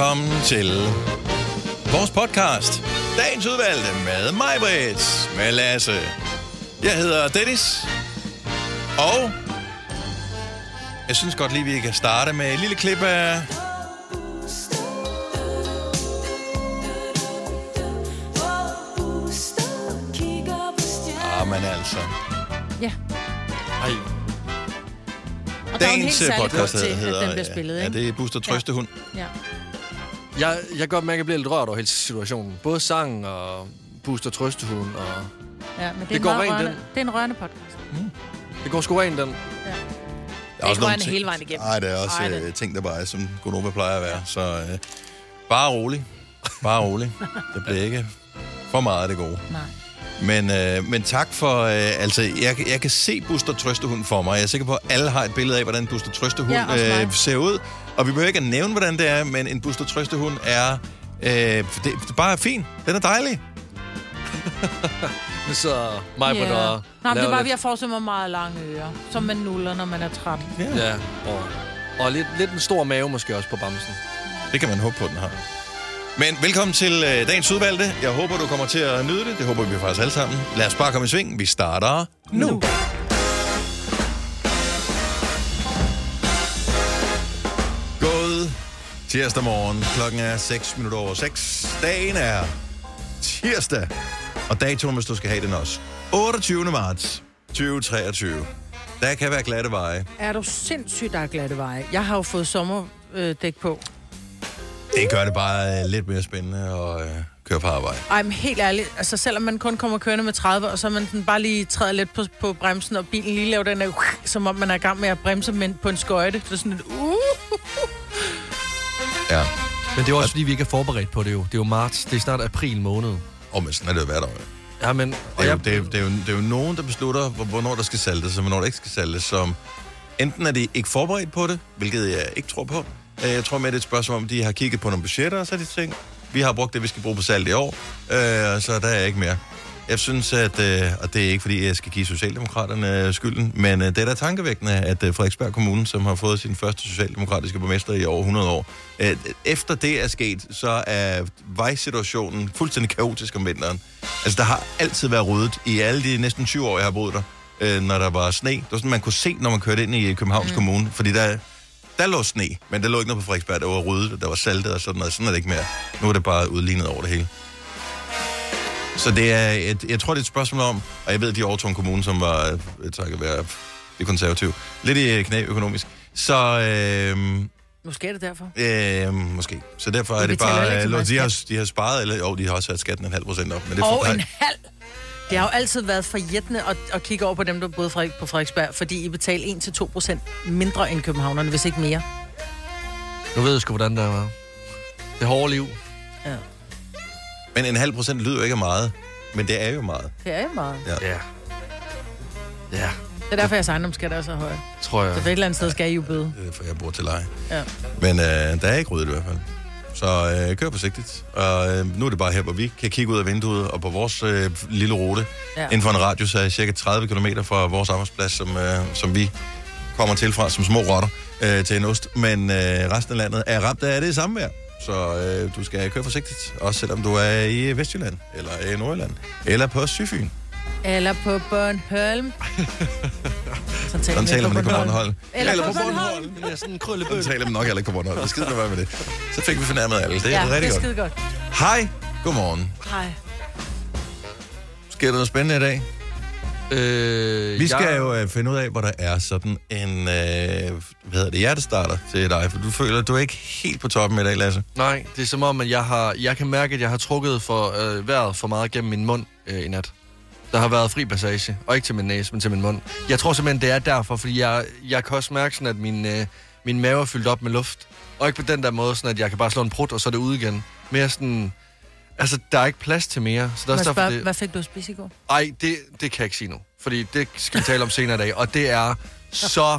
velkommen til vores podcast, Dagens Udvalgte med mig, Britt, med Lasse. Jeg hedder Dennis, og jeg synes godt lige, vi kan starte med et lille klip af... Jamen altså. Ja. Ej. Og dagens podcast til, hedder, at den bliver spillet, ikke? Ja, det er Buster Trøstehund. Ja. Jeg kan godt mærke, at jeg bliver lidt rørt over hele situationen. Både sangen og Buster Trøstehund. Og... Ja, men det går rent den. Det er en rørende podcast. Mm. Det går sgu rent den. Ja. Det er også rørende hele vejen igennem. Nej, det er også ting, der bare er, som GONOVA plejer at være. Ja. Så bare rolig. Bare rolig. Det bliver ikke for meget af det gode. Nej. Men tak for... jeg kan se Buster Trøstehund for mig. Jeg er sikker på, at alle har et billede af, hvordan Buster Trøstehund ser ud. Og vi behøver ikke at nævne, hvordan det er, men en Buster Trøstehund er... det bare er fint. Den er dejlig. Så mig på der... Nå, det er bare, vi har forstået mig meget lange ører, som man nuller, når man er træt. Yeah. Ja, og lidt en stor mave måske også på bamsen. Det kan man håbe på, den har. Men velkommen til dagens udvalgte. Jeg håber, du kommer til at nyde det. Det håber vi faktisk alle sammen. Lad os bare komme i sving. Vi starter nu. God tirsdag morgen. Klokken er 6:06. Dagen er tirsdag. Og datoen, hvis du skal have den også. 28. marts 2023. Der kan være glatte veje. Er du sindssygt, der er glatte veje? Jeg har jo fået sommerdæk på. Det gør det bare lidt mere spændende at køre på arbejde. Ej, men helt ærligt. Altså, selvom man kun kommer kørende med 30, og så man den bare lige træder lidt på bremsen, og bilen lige laver den der, som om man er i gang med at bremse men på en skøjte. Så sådan et, Ja. Men det er også fordi, vi ikke er forberedt på det jo. Det er jo marts. Det er snart april måned. Men sådan er det jo hver dag. Ja, men... Det er jo nogen, der beslutter, hvornår der skal saltes, og hvornår der ikke skal saltes, som enten er de ikke forberedt på det, hvilket jeg ikke tror på. Jeg tror med, det er et spørgsmål om, de har kigget på nogle budgetter, og så de ting. Vi har brugt det, vi skal bruge på salt i år, så der er ikke mere. Jeg synes, at, og det er ikke, fordi jeg skal give Socialdemokraterne skylden, men det er da tankevækkende, at Frederiksberg Kommune, som har fået sin første socialdemokratiske borgmester i over 100 år, efter det er sket, så er vejsituationen fuldstændig kaotisk om vinteren. Altså, der har altid været ryddet i alle de næsten 20 år, jeg har boet der, når der var sne. Det var sådan, man kunne se, når man kørte ind i Københavns Kommune, fordi der lå sne, men der lå ikke noget på Frederiksberg. Der var ryddet, der var saltet og sådan noget. Sådan er det ikke mere. Nu er det bare udlignet over det hele. Så det er jeg tror, det er et spørgsmål om, og jeg ved, de overtog en kommune, som var takket være det konservative. Lidt i knæ økonomisk. Så... måske er det derfor. Måske. Så derfor er det bare... De har sparet, eller jo, de har også sat skatten 0,5% op. Men det er en halv! Det har jo altid været forjættende at kigge over på dem, der boede på Frederiksberg, fordi I betaler 1-2% mindre end københavnerne, hvis ikke mere. Nu ved jeg sgu, hvordan der var. Det hårde liv. Ja. Men 0,5% lyder jo ikke meget, men det er jo meget. Det er jo meget. Ja. Det er derfor, jeres ejendomsskat er så høj. Tror jeg. Så et eller andet sted skal I jo bøde. Det er for, jeg bor til leje. Ja. Men der er ikke ryddet i hvert fald. Så kør forsigtigt. Og nu er det bare her, hvor vi kan kigge ud af vinduet, og på vores lille rute, inden for en radius af cirka 30 kilometer fra vores arbejdsplads, som vi kommer til fra som små rotter til en ost. Men resten af landet er ramt af det samme vejr. Så du skal køre forsigtigt, også selvom du er i Vestjylland, eller i Nordjylland, eller på Sydfyn. Eller på Bornholm. Sådan taler man ikke på Bornholm. Eller på Bornholm. Det er sådan en krøllebøl. Sådan taler man nok heller ikke på Bornholm. Det skider man bare med det. Så fik vi fornærmet alle. Det er rigtig godt. Ja, det er godt. Hej. Godmorgen. Hej. Sker der noget spændende i dag? Vi skal jo finde ud af, hvor der er sådan en hjertestarter til dig. For du føler, at du er ikke helt på toppen i dag, Lasse. Nej, det er som om, at jeg kan mærke, at jeg har trukket vejret for meget gennem min mund i nat. Der har været fri passage, og ikke til min næse, men til min mund. Jeg tror simpelthen, det er derfor, fordi jeg kan også mærke sådan, at min mave er fyldt op med luft. Og ikke på den der måde, sådan at jeg kan bare slå en prut, og så er det ude igen. Mere sådan... Altså, der er ikke plads til mere. Så der er spørge, det... Hvad fik du at spise i går? Ej, det kan jeg ikke sige nu. Fordi det skal vi tale om senere i dag. Og det er så...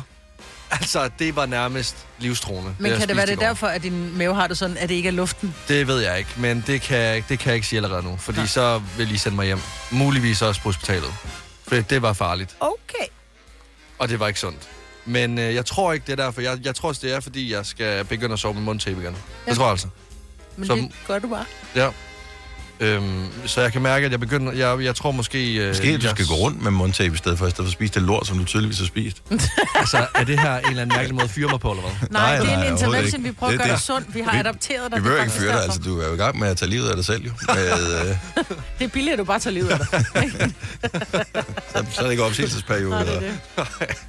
Altså, det var nærmest livstruende. Men kan det være det derfor, at din mave har det sådan, at det ikke er luften? Det ved jeg ikke, men det kan jeg ikke sige allerede nu. Fordi så vil I sende mig hjem. Muligvis også på hospitalet. For det var farligt. Okay. Og det var ikke sundt. Men jeg tror ikke, det er derfor. Jeg tror, det er, fordi jeg skal begynde at sove med mundtæppe igen. Det tror jeg altså. Men som, det gør du bare. Ja. Så jeg kan mærke, at jeg begynder... Jeg tror måske... måske du skal gå rundt med mundtape i stedet for at spise det lort, som du tydeligvis har spist. Altså, er det her en eller anden mærkelig måde at fyre mig på, eller hvad? Nej, det er en intervention, vi prøver at gøre det sundt. Vi har adopteret dig. Vi behøver ikke fyre dig, altså. Du er jo i gang med at tage livet af dig selv, jo. Med, Det er billigt, at du bare tager livet af dig. Så er det ikke opsigelsesperiode. Nej, det er det.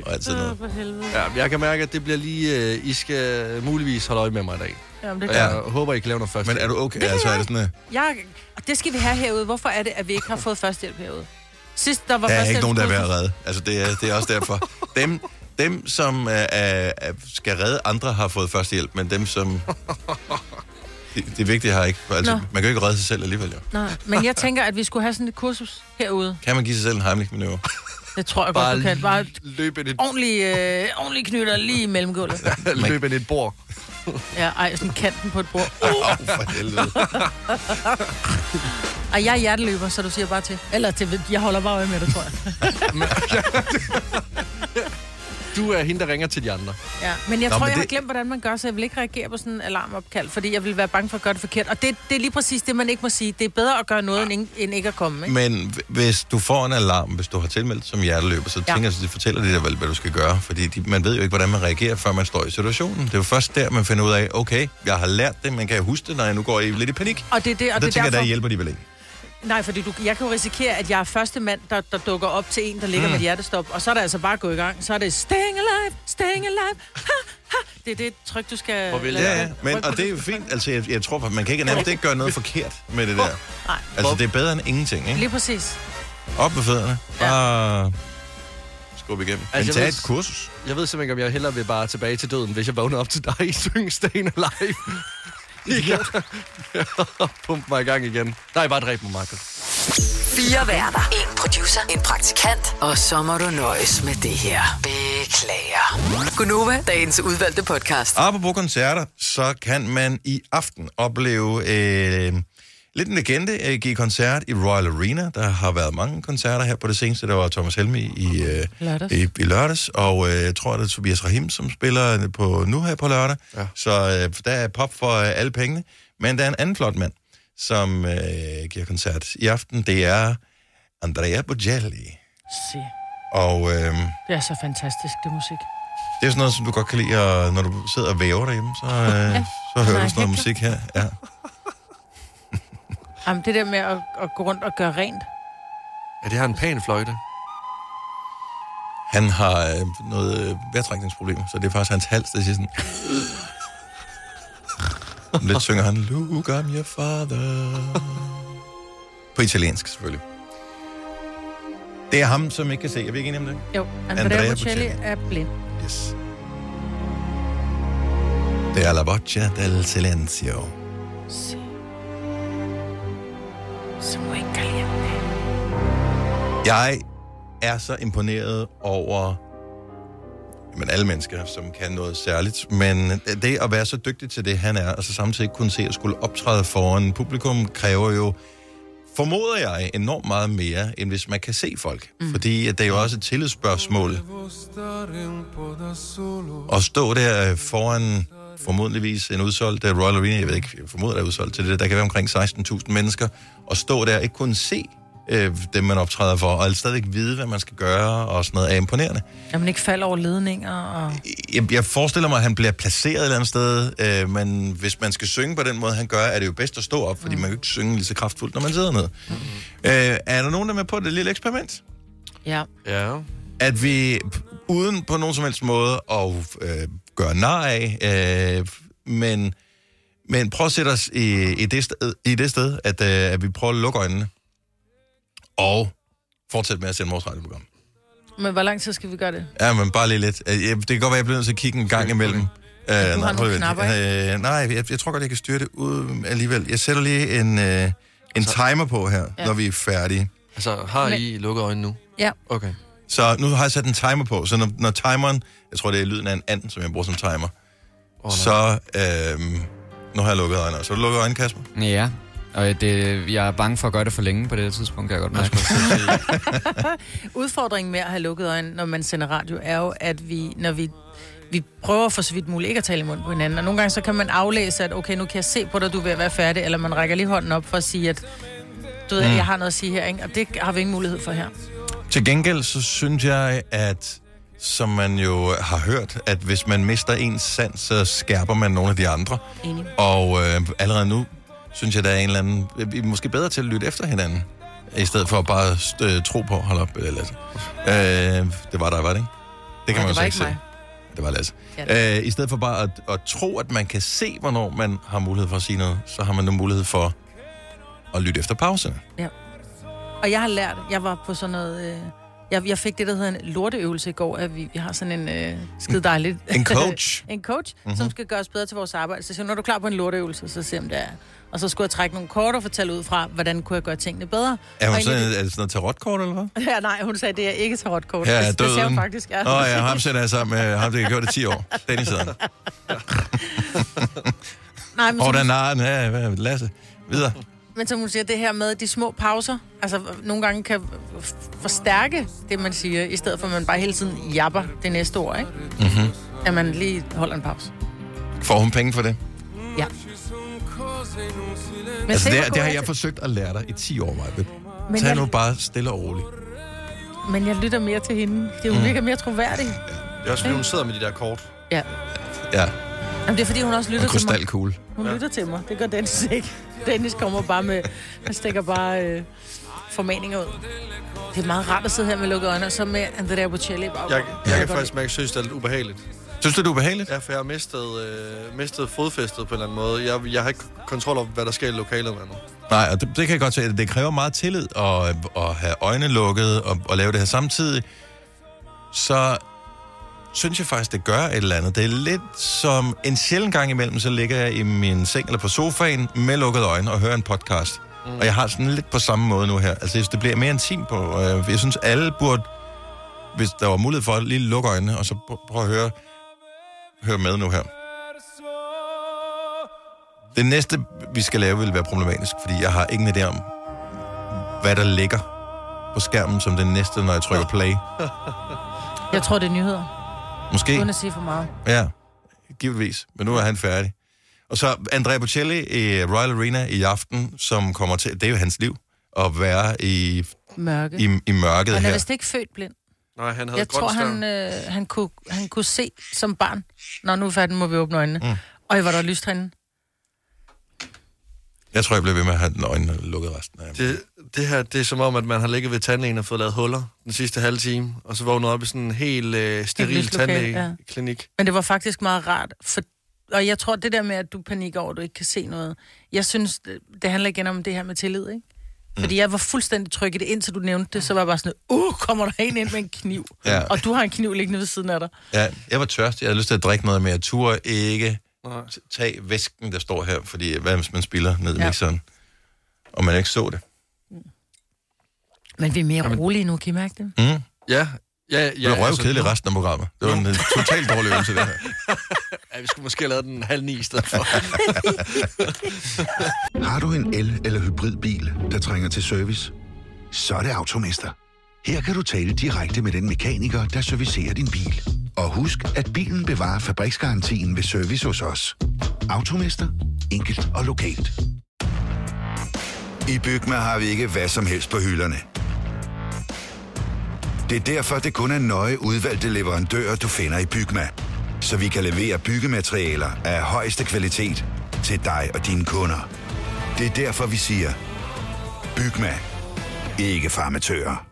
Og alt sådan noget. For helvede. Ja, jeg kan mærke, at det bliver lige... I skal muligvis holde øje med mig i dag. Jamen, jeg håber, I kan lave noget først. Men er du okay? Det altså, er det sådan noget? Det skal vi have herude. Hvorfor er det, at vi ikke har fået førstehjælp herude? Sidst, der var der er ikke nogen, der er ved at redde. Altså, det er også derfor. Dem som skal redde andre, har fået førstehjælp, men dem, som... Det vigtige har ikke. Altså, man kan jo ikke redde sig selv alligevel, jo. Nej, men jeg tænker, at vi skulle have sådan et kursus herude. Kan man give sig selv en heimlich manøvre? Det tror jeg godt, du kan. Bare løb ind et... ordentligt knytter lige i mellemgulvet. Løb ind et bord. Ja, ej, sådan kanten på et bord. For helvede. Og jeg er hjerteløber, så du siger bare til. Eller til, jeg holder bare øje med det, tror jeg. Du er hende, der ringer til de andre. Ja, men jeg jeg har glemt, hvordan man gør, så jeg vil ikke reagere på sådan en alarmopkald, fordi jeg vil være bange for at gøre det forkert. Og det er lige præcis det, man ikke må sige. Det er bedre at gøre noget, end ikke at komme. Ikke? Men hvis du får en alarm, hvis du har tilmeldt som hjerteløber, så tænker jeg, at de fortæller dig vel, hvad du skal gøre. Fordi man ved jo ikke, hvordan man reagerer, før man står i situationen. Det er jo først der, man finder ud af, okay, jeg har lært det, men kan jeg huske det, når jeg nu går i lidt i panik? Og det er det, og det er derfor... der hjælper de vel ikke. Nej, fordi jeg kan jo risikere, at jeg er første mand, der dukker op til en, der ligger med et hjertestop, og så er der altså bare gået i gang. Så er det staying alive, ha, ha. Det er det tryk, du skal... og det er jo fint. Altså, jeg tror, at man kan ikke nærmest ikke gøre noget forkert med det der. Nej. Altså, det er bedre end ingenting, ikke? Lige præcis. Op med fødderne. Bare... skub igennem. Altså, men tag et kursus. Jeg ved simpelthen, om jeg hellere vil bare tilbage til døden, hvis jeg vågner op til dig i synge Staying Alive. Pump mig i gang igen. Nej, bare dræb mig, Markus. 4 værter, en producer, en praktikant, og så må du nøjes med det her. Beklager. GONOVA, dagens udvalgte podcast. Apropos koncerter, så kan man i aften opleve lidt en legende give koncert i Royal Arena. Der har været mange koncerter her på det seneste. Der var Thomas Helmig i lørdags, og jeg tror, det er Tobias Rahim, som spiller på nu her på lørdag. Ja. Så der er pop for alle pengene. Men der er en anden flot mand, som giver koncert i aften. Det er Andrea Bocelli. Se. Og, det er så fantastisk, det musik. Det er sådan noget, som du godt kan lide, og når du sidder og væver derhjemme, så hører du sådan noget musik her. Ja. Jamen, det der med at gå rundt og gøre rent. Ja, det har en pæn fløjte. Han har noget vejrtrækningsproblemer, så det er faktisk hans hals, der siger sådan... Lidt synger han, Look, I'm your father. På italiensk, selvfølgelig. Det er ham, som ikke kan se. Er vi ikke enige om det? Jo, Andrea Bocelli er blind. Yes. Det er la voce del silenzio. Si. Jeg er så imponeret over alle mennesker, som kan noget særligt, men det at være så dygtig til det, han er, og så samtidig ikke kunne se at skulle optræde foran publikum, kræver jo, formoder jeg, enormt meget mere, end hvis man kan se folk. Fordi det er jo også et tillidsspørgsmål at stå der foran... formodentligvis en udsolgt Royal Arena, jeg ved ikke, jeg formoder, der er udsolgt til det, der kan være omkring 16.000 mennesker, og stå der og ikke kun se dem, man optræder for, og stadig ikke vide, hvad man skal gøre, og sådan noget er imponerende. Jamen ikke falde over ledninger og... Jeg forestiller mig, at han bliver placeret et eller andet sted, men hvis man skal synge på den måde, han gør, er det jo bedst at stå op, fordi man kan ikke synge lige så kraftfuldt, når man sidder ned. Er der nogen, der er med på det lille eksperiment? Ja. At vi uden på nogen som helst måde at gøre nar af, men prøv at sætte os i det sted, at vi prøver at lukke øjnene og fortsætte med at sende vores radioprogram. Men hvor lang tid skal vi gøre det? Ja, men bare lige lidt. Det kan godt være, jeg bliver nødt til at kigge en gang imellem. Jeg tror godt, jeg kan styre det ud alligevel. Jeg sætter lige en timer på her, når vi er færdige. Altså, har I lukket øjnene nu? Ja. Okay. Så nu har jeg sat en timer på, så når timeren... Jeg tror, det er lyden af en anden, som jeg bruger som timer. Så nu har jeg lukket øjnene. Så har du lukket øjnene, Kasper? Ja, og jeg er bange for at gøre det for længe på det tidspunkt, kan jeg godt mærke. Udfordringen med at have lukket øjnene, når man sender radio, er jo, at vi, når vi vi prøver for så vidt muligt ikke at tale i munden på hinanden. Og nogle gange så kan man aflæse, at okay, nu kan jeg se på dig, du er ved at være færdig, eller man rækker lige hånden op for at sige, at du ved, jeg har noget at sige her, ikke? Og det har vi ingen mulighed for her. Til gengæld så synes jeg, at som man jo har hørt, at hvis man mister en sans, så skærper man nogle af de andre. Enig. Og allerede nu synes jeg, der er en eller anden... Vi er måske bedre til at lytte efter hinanden, i stedet for at bare tro på, hold op, eller Lasse. Det var dig, var det ikke? Det kan man jo så ikke se. Det var Lasse. Ja, i stedet for bare at tro, at man kan se, hvornår man har mulighed for at sige noget, så har man nu mulighed for at lytte efter pauserne. Ja. Og jeg har lært, jeg var på sådan noget... Jeg fik det, der hedder en lorteøvelse i går, at vi har sådan en skide dejlig... En coach. En coach, mm-hmm. som skal gøre os bedre til vores arbejde. Så når du er klar på en lorteøvelse, så ser man det er. Og så skulle jeg trække nogle kort og fortælle ud fra, hvordan kunne jeg gøre tingene bedre. Er hun sådan, er det sådan noget tarotkort, eller hvad? Ja, nej, hun sagde, det er ikke tarotkort. Ja, det ser hun faktisk. Nå ja, ham sætter jeg sammen med ham, der kan gøre det 10 år. Dennis hedder han. Og den er, Lasse, videre. Men som hun siger, det her med de små pauser, altså nogle gange kan forstærke det, man siger, i stedet for, at man bare hele tiden japper det næste ord, ikke? Mm-hmm. At man lige holder en pause. Får hun penge for det? Ja. Men altså det har jeg forsøgt at lære dig i 10 år, Majbet. Tag nu bare stille og roligt. Men jeg lytter mere til hende. Det er jo virkelig mere troværdigt. Ja. Det er også fordi, hun sidder med de der kort. Ja. Ja. Jamen, det er fordi, hun også lytter til mig. Cool. Hun lytter til mig. Det gør Dennis ikke. Dennis kommer bare med... Han stikker bare formeninger ud. Det er meget rart at sidde her med lukkede øjne, og så med Andrea Bocelli. Jeg kan faktisk mærke, at synes, det er lidt ubehageligt. Synes du, det er ubehageligt? Ja, for jeg har mistet fodfæstet på en eller anden måde. Jeg har ikke kontrol over, hvad der sker i lokalet eller andet. Nej, og det kan jeg godt se. Det kræver meget tillid at have øjne lukket og lave det her samtidig. Så... synes jeg faktisk, det gør et eller andet. Det er lidt som en sjældent gang imellem, så ligger jeg i min seng eller på sofaen med lukkede øjne og hører en podcast. Mm. Og jeg har sådan lidt på samme måde nu her. Altså, det bliver mere intimt på. Jeg synes, alle burde, hvis der var mulighed for, lige lukke øjnene, og så prøve at høre med nu her. Det næste, vi skal lave, vil være problematisk, fordi jeg har ingen idé om, hvad der ligger på skærmen som det næste, når jeg trykker play. Jeg tror, det er nyheder. Måske. Uden at sige for meget. Ja, givetvis. Men nu er han færdig. Og så Andrea Bocelli i Royal Arena i aften, som kommer til, det er jo hans liv, at være i mørket her. Han er vist ikke født blind. Nej, han havde jeg tror, han kunne se som barn. Nå, nu er færdig, må vi åbne øjnene. Mm. Og var der lyst herinde? Jeg tror, jeg blev ved med at have øjnene lukket resten af. Det her, det er som om, at man har ligget ved tandlægen og fået lavet huller den sidste halve time, og så vågnede op i sådan en helt steril tandlægeklinik. Ja. Men det var faktisk meget rart, og jeg tror, det der med, at du panikker over, at du ikke kan se noget, jeg synes, det handler igen om det her med tillid, ikke? Fordi jeg var fuldstændig tryg i det, indtil du nævnte det, så var jeg bare sådan, kommer der en ind med en kniv? Ja. Og du har en kniv liggende ved siden af dig. Ja, jeg var tørst, jeg havde lyst til at drikke noget mere, jeg turde ikke... Tag væsken, der står her, fordi hvad hvis man spiller ned i mixeren, og man ikke så det. Men vi er mere rolige nu, kan I mærke det? Mm. Ja. Det var røvkedeligt resten af programmet. Det var en totalt dårlig øvelse, det her. Ja, vi skulle måske have lavet den 8:30 i stedet for. Har du en el- eller hybridbil, der trænger til service? Så er det Automester. Her kan du tale direkte med den mekaniker, der servicerer din bil. Og husk, at bilen bevarer fabriksgarantien ved service hos os. Automester. Enkelt og lokalt. I Bygma har vi ikke hvad som helst på hylderne. Det er derfor, det kun er nøje udvalgte leverandører, du finder i Bygma. Så vi kan levere byggematerialer af højeste kvalitet til dig og dine kunder. Det er derfor, vi siger, Bygma. Ikke farmatører.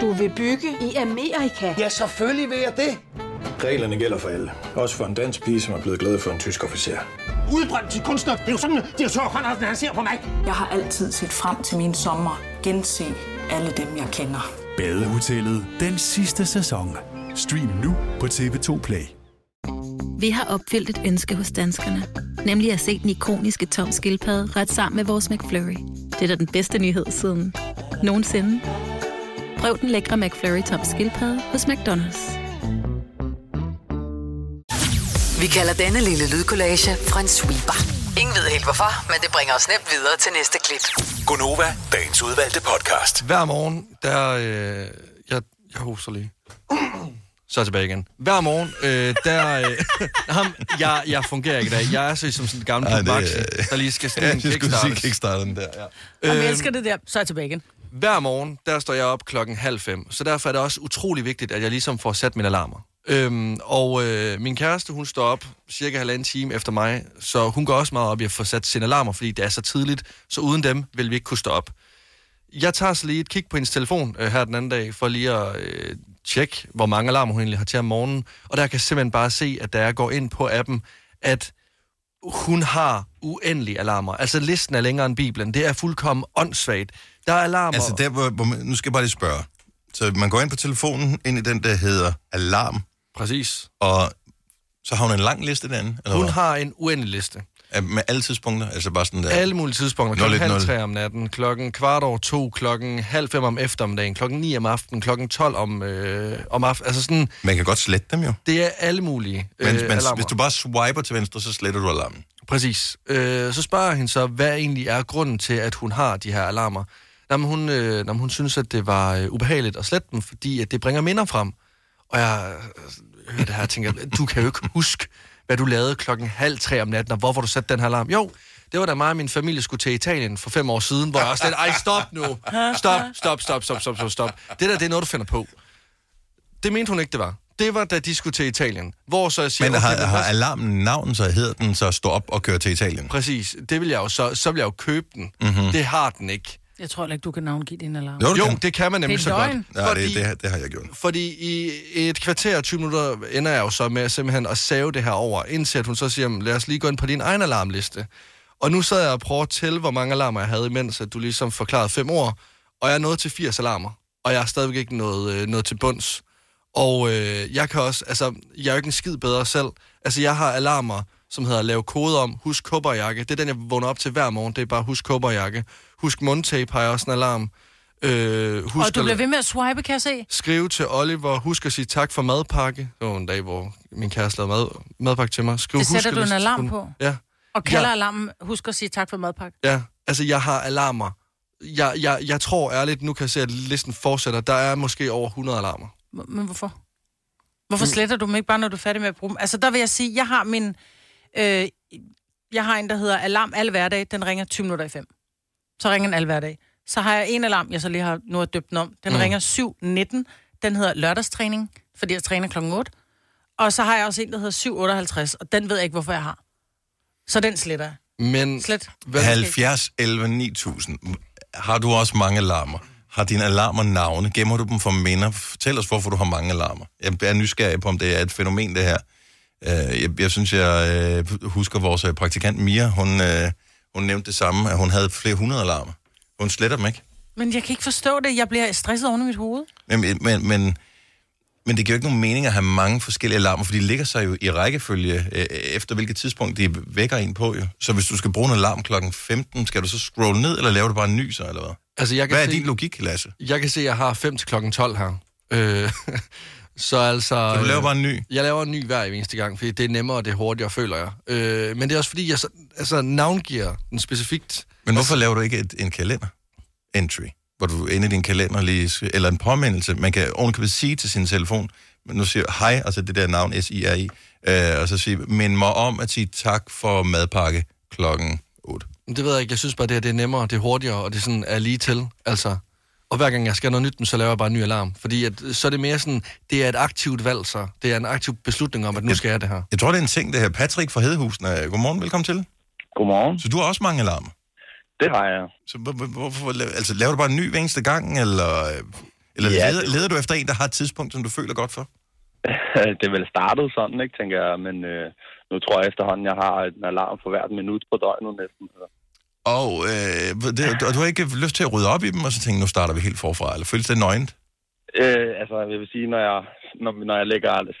Du vil bygge i Amerika? Ja, selvfølgelig vil jeg det. Reglerne gælder for alle. Også for en dansk pige, som er blevet glad for en tysk officer. Udbrøndt til kunstner. Det er jo sådan, at de har tørt, han ser på mig. Jeg har altid set frem til min sommer. Gense alle dem, jeg kender. Badehotellet. Den sidste sæson. Stream nu på TV2 Play. Vi har opfyldt et ønske hos danskerne. Nemlig at se den ikoniske Tom Skildpadde ret sammen med vores McFlurry. Det er da den bedste nyhed siden nogensinde. Prøv den lækre McFlurry Top Skildpadde hos McDonald's. Vi kalder denne lille lydkollage en sweeper. Ingen ved helt hvorfor, men det bringer os nemt videre til næste klip. GONOVA, dagens udvalgte podcast. Hver morgen, der... jeg hoster lige. så er jeg tilbage igen. Hver morgen, jeg fungerer ikke i dag. Jeg er så som sådan en gammel bakse, der lige skal sådan en kickstarten der. Ja. Jeg elsker det der, så er jeg tilbage igen. Hver morgen, der står jeg op 4:30, så derfor er det også utrolig vigtigt, at jeg ligesom får sat mine alarmer. Min kæreste, hun står op cirka 1,5 time efter mig, så hun går også meget op i at få sat sine alarmer, fordi det er så tidligt, så uden dem vil vi ikke kunne stå op. Jeg tager så lige et kig på hendes telefon her den anden dag, for lige at tjekke, hvor mange alarmer hun egentlig har til om morgenen, og der kan jeg simpelthen bare se, at da jeg går ind på appen, at hun har uendelige alarmer. Altså, listen er længere end Bibelen. Det er fuldkommen åndssvagt. Der er alarmer... Altså, der, hvor man, nu skal jeg bare lige spørge. Så man går ind på telefonen, ind i den, der hedder alarm. Præcis. Og så har hun en lang liste derinde? Eller hun har en uendelig liste. Med alle tidspunkter? Altså bare sådan der... Alle mulige tidspunkter. 2:30 om natten, 2:15, 5:30 om eftermiddagen, 9:00 om aftenen, 12:00 om aftenen. Altså sådan... Man kan godt slette dem jo. Det er alle mulige alarmer. Hvis du bare swiper til venstre, så sletter du alarmen. Præcis. Så spørger hende så, hvad egentlig er grunden til, at hun har de her alarmer? Hun synes, at det var ubehageligt at slette dem, fordi at det bringer minder frem. Og jeg hører det her og tænker, du kan jo ikke huske, hvad du lavede 2:30 om natten, og hvorfor du satte den her alarm. Jo, det var da mig og min familie skulle til Italien for 5 år siden, hvor jeg også sagde, stop nu. Stop. Det der, det er noget, du finder på. Det mente hun ikke, det var. Det var, da de skulle til Italien. Hvor så jeg siger... Men har alarmen navn, så hedder den, så stå op og køre til Italien. Præcis. Det vil jeg jo så vil jeg jo købe den. Mm-hmm. Det har den ikke. Jeg tror ikke, du kan navngive din alarm. Jo, det kan man nemlig så godt. Ja, fordi, det har jeg gjort. Fordi i et kvarter og 20 minutter ender jeg jo så med simpelthen at save det her over, indtil at hun så siger, lad os lige gå ind på din egen alarmliste. Og nu sad jeg og prøvede at tælle, hvor mange alarmer jeg havde, imens at du ligesom forklarede 5 ord, og jeg er nået til 80 alarmer, og jeg er stadigvæk ikke noget til bunds. Og jeg kan også, altså, jeg er jo ikke en skid bedre selv. Altså, jeg har alarmer, som hedder lave kode om, husk kobberjakke. Det er den, jeg vågner op til hver morgen, det er bare husk kobberjakke. Husk mundtape, har jeg også en alarm. Husk og du bliver ved med at swipe, kan jeg se? Skrive til Oliver, husk at sige tak for madpakke. Det var en dag, hvor min kæreste lavede madpakke til mig. Skriv, det sætter du en alarm på? Ja. Og kalder alarmen, husk at sige tak for madpakke? Ja, altså jeg har alarmer. Jeg tror ærligt, nu kan jeg se, at listen fortsætter. Der er måske over 100 alarmer. Men hvorfor? Hvorfor sletter du dem ikke bare, når du er færdig med at bruge dem? Altså der vil jeg sige, jeg har en, der hedder alarm alle hverdag. Den ringer 20:05. Så ringer den alle hverdag. Så har jeg en alarm, jeg så lige har nu har døbt den om. Den ringer 7:19. Den hedder lørdagstræning, fordi jeg træner 8:00. Og så har jeg også en, der hedder 7:58, og den ved jeg ikke, hvorfor jeg har. Så den sletter jeg. Men 70, 11, 9000. Har du også mange alarmer? Har dine alarmer navne? Gemmer du dem for minder? Fortæl os, hvorfor du har mange alarmer. Jeg er nysgerrig på, om det er et fænomen, det her. Jeg synes, jeg husker vores praktikant Mia, hun nævnte det samme, at hun havde flere 100 alarmer. Hun sletter dem ikke. Men jeg kan ikke forstå det. Jeg bliver stresset oven i mit hoved. Men det giver jo ikke nogen mening at have mange forskellige alarmer, for de ligger sig jo i rækkefølge, efter hvilket tidspunkt de vækker en på. Jo. Så hvis du skal bruge en alarm 15, skal du så scrolle ned, eller laver du bare en nyser, eller hvad? Altså, hvad er din logik, Lasse? Jeg kan se, at jeg har 5 til 12 her. Så altså... Så du laver bare en ny? Jeg laver en ny hver eneste gang, fordi det er nemmere, og det er hurtigere, føler jeg. Men det er også fordi, jeg navngiver den specifikt. Men hvorfor laver du ikke en kalender? Entry. Hvor du ender din kalender lige... Eller en påmindelse. Man kan ordentligt sige til sin telefon, men nu siger hej, altså det der navn SIRI, og så siger mind mig om at sige tak for madpakke 8:00. Det ved jeg ikke. Jeg synes bare, det er nemmere, det er hurtigere, og det sådan er lige til, altså... Og hver gang jeg skal noget nyt, så laver jeg bare en ny alarm. Fordi så er det mere sådan, det er et aktivt valg, så. Det er en aktiv beslutning om, at nu skal jeg det her. Jeg tror, det er en ting, det her. Patrick fra Hedehusen. Godmorgen, velkommen til. Godmorgen. Så du har også mange alarmer? Det har jeg. Så hvorfor laver du bare en ny hver eneste gang, eller leder du efter en, der har et tidspunkt, som du føler godt for? Det er vel startet sådan, ikke, tænker jeg. Men nu tror jeg efterhånden, jeg har en alarm for hvert minut på døgnet næsten. Og du har ikke lyst til at rydde op i dem, og så tænker nu starter vi helt forfra, eller føles det nøgent? Jeg vil sige, når jeg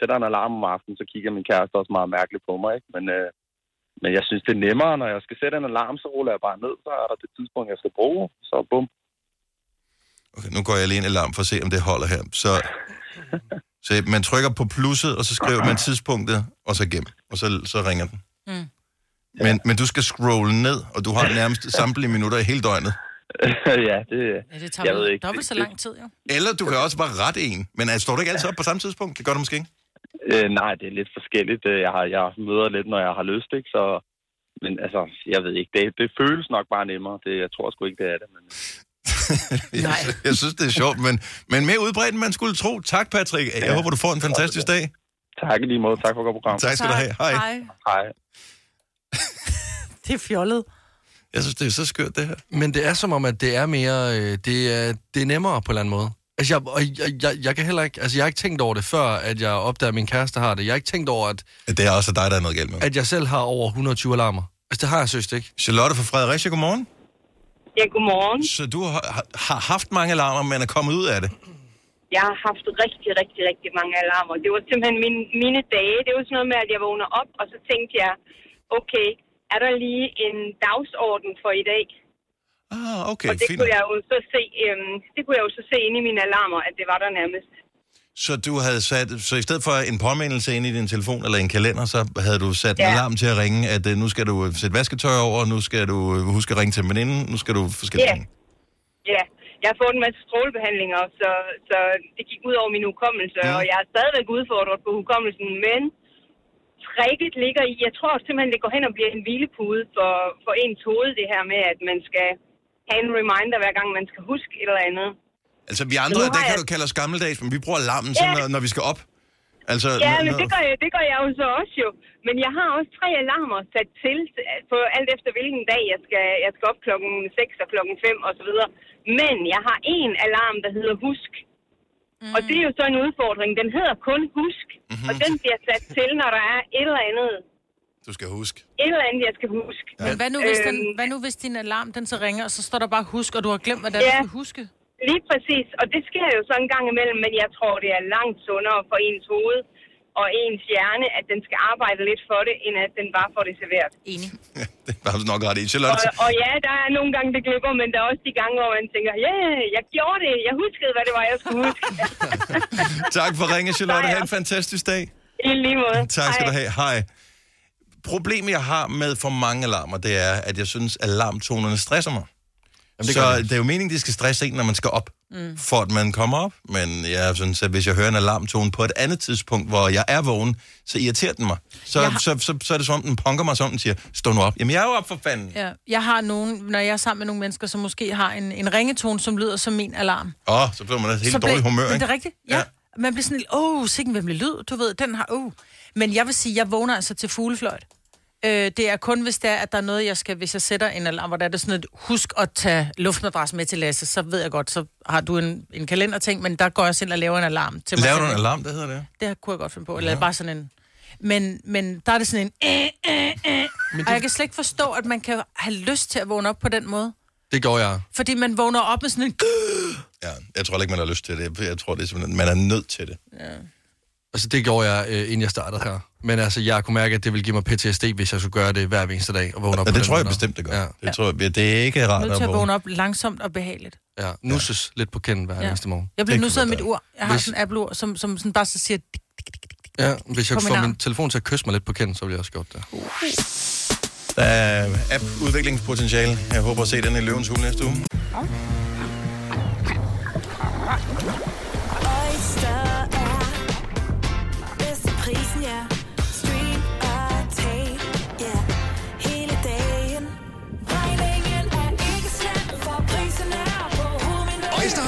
sætter en alarm om aftenen, så kigger min kæreste også meget mærkeligt på mig, ikke? Men jeg synes, det er nemmere, når jeg skal sætte en alarm, så ruller jeg bare ned, så er der det tidspunkt, jeg skal bruge, så bum. Okay, nu går jeg lige en alarm for at se, om det holder her. Så man trykker på plusset, og så skriver man tidspunktet, og så gem, og så ringer den. Men du skal scrolle ned, og du har nærmest samtlige minutter i hele døgnet. Ja, det... Ja, det tager jo dobbelt så lang tid, jo. Eller du kan også bare rette en. Men altså, står du ikke altid op på samme tidspunkt? Det gør du måske ikke? Nej, det er lidt forskelligt. Jeg møder lidt, når jeg har lyst, ikke? Så... Men altså, jeg ved ikke. Det føles nok bare nemmere. Jeg tror sgu ikke, det er det, men... jeg synes, det er sjovt, men mere udbredt, end man skulle tro. Tak, Patrick. Jeg håber, du får en fantastisk dag. Tak i lige måde. Tak for at gå på programmet. Tak skal du have. Hej. Det er fjollet. Jeg synes, det er så skørt, det her. Men det er som om, at det er mere... Det er nemmere på en eller anden måde. Altså, jeg kan heller ikke... Altså, jeg har ikke tænkt over det før, at jeg opdager, at min kæreste har det. Jeg har ikke tænkt over, at det er også dig, der er noget galt med. At jeg selv har over 120 alarmer. Altså, det har jeg søst ikke. Charlotte fra Frederiksberg, godmorgen. Ja, godmorgen. Så du har haft mange alarmer, men er kommet ud af det? Jeg har haft rigtig mange alarmer. Det var simpelthen mine dage. Det var sådan noget med, at jeg vågner op, og så tænkte jeg, okay, er der lige en dagsorden for i dag? Ah, okay, fint. Og det kunne jeg jo så se, inde i mine alarmer, at det var der nærmest. Så du havde sat, så i stedet for en påmindelse ind i din telefon eller en kalender, så havde du sat en alarm til at ringe, at nu skal du sætte vasketøj over, nu skal du huske at ringe til veninden, nu skal du forskellige ting. Ja, jeg har fået en masse strålebehandlinger, så det gik ud over min hukommelse, og jeg er stadigvæk udfordret på hukommelsen, men tricket ligger i, jeg tror simpelthen, det går hen og bliver en hvilepude for ens hoved, det her med, at man skal have en reminder, hver gang man skal huske et eller andet. Altså, vi andre, det kan du kalde os gammeldags, men vi bruger alarmen til, når vi skal op. Altså, men det gør jeg jo så også jo. Men jeg har også 3 alarmer sat til, på alt efter hvilken dag jeg skal op klokken 6 og klokken 5 og så videre. Men jeg har en alarm, der hedder husk. Og det er jo så en udfordring. Den hedder kun husk, og den bliver sat til, når der er et eller andet. Du skal huske. Et eller andet, jeg skal huske. Ja. Men hvad nu hvis din alarm, den så ringer, og så står der bare husk, og du har glemt, hvordan du skal huske? Lige præcis, og det sker jo så en gang imellem, men jeg tror, det er langt sundere for ens hoved og ens hjerne, at den skal arbejde lidt for det, end at den bare får det serveret. Enig. Ja, det var nok ret i, Charlotte. Og ja, der er nogle gange, det glipper, men der er også de gange, hvor man tænker, jeg gjorde det, jeg huskede, hvad det var, jeg skulle huske. Tak for ringen, Charlotte. Ha' en fantastisk dag. I lige måde. Tak skal du have. Hej. Problemet, jeg har med for mange alarmer, det er, at jeg synes, alarmtonerne stresser mig. Så det er jo meningen, at de skal stresse en, når man skal op, for at man kommer op. Men jeg synes, at hvis jeg hører en alarmtone på et andet tidspunkt, hvor jeg er vågen, så irriterer den mig. Så er det som om, den punker mig, som den siger, stå nu op. Jamen, jeg er jo op for fanden. Ja. Jeg har nogen, når jeg er sammen med nogle mennesker, som måske har en ringetone, som lyder som min alarm. Så bliver man da helt dårlig humør, ikke? Men det er rigtigt, ja. Man bliver sådan lidt, sikken hvem det lyder, du ved, den har, Men jeg vil sige, jeg vågner altså til fuglefløjt. Det er kun, hvis der er noget, jeg skal... Hvis jeg sætter en alarm, hvor der er det sådan et... Husk at tage luftmadras med til Lasse, så ved jeg godt, så har du en kalenderting, men der går jeg selv og laver en alarm til mig. Laver du en alarm, det hedder det? Det kunne jeg godt finde på. Eller bare sådan en... Men der er det sådan en... Og jeg kan slet ikke forstå, at man kan have lyst til at vågne op på den måde. Det går jeg. Fordi man vågner op med sådan en... Ja, jeg tror ikke, man har lyst til det. Jeg tror, det er simpelthen... Man er nødt til det. Ja. Altså, det gjorde jeg, inden jeg startede her. Men altså, jeg kunne mærke, at det ville give mig PTSD, hvis jeg skulle gøre det hver eneste dag. Og vågne op på det tror jeg bestemt, det gør. Ja. Det tror jeg, det er ikke rart at vågne op langsomt og behageligt. Ja, nusses lidt på kinden hver eneste morgen. Jeg bliver nusset af mit ur. Jeg har sådan en Apple-ur, som sådan bare så siger... Ja, hvis jeg får min telefon til at kysse mig lidt på kinden, så bliver jeg også gjort det. Der er app-udviklingspotentiale. Jeg håber at se den i Løvens Hule næste uge.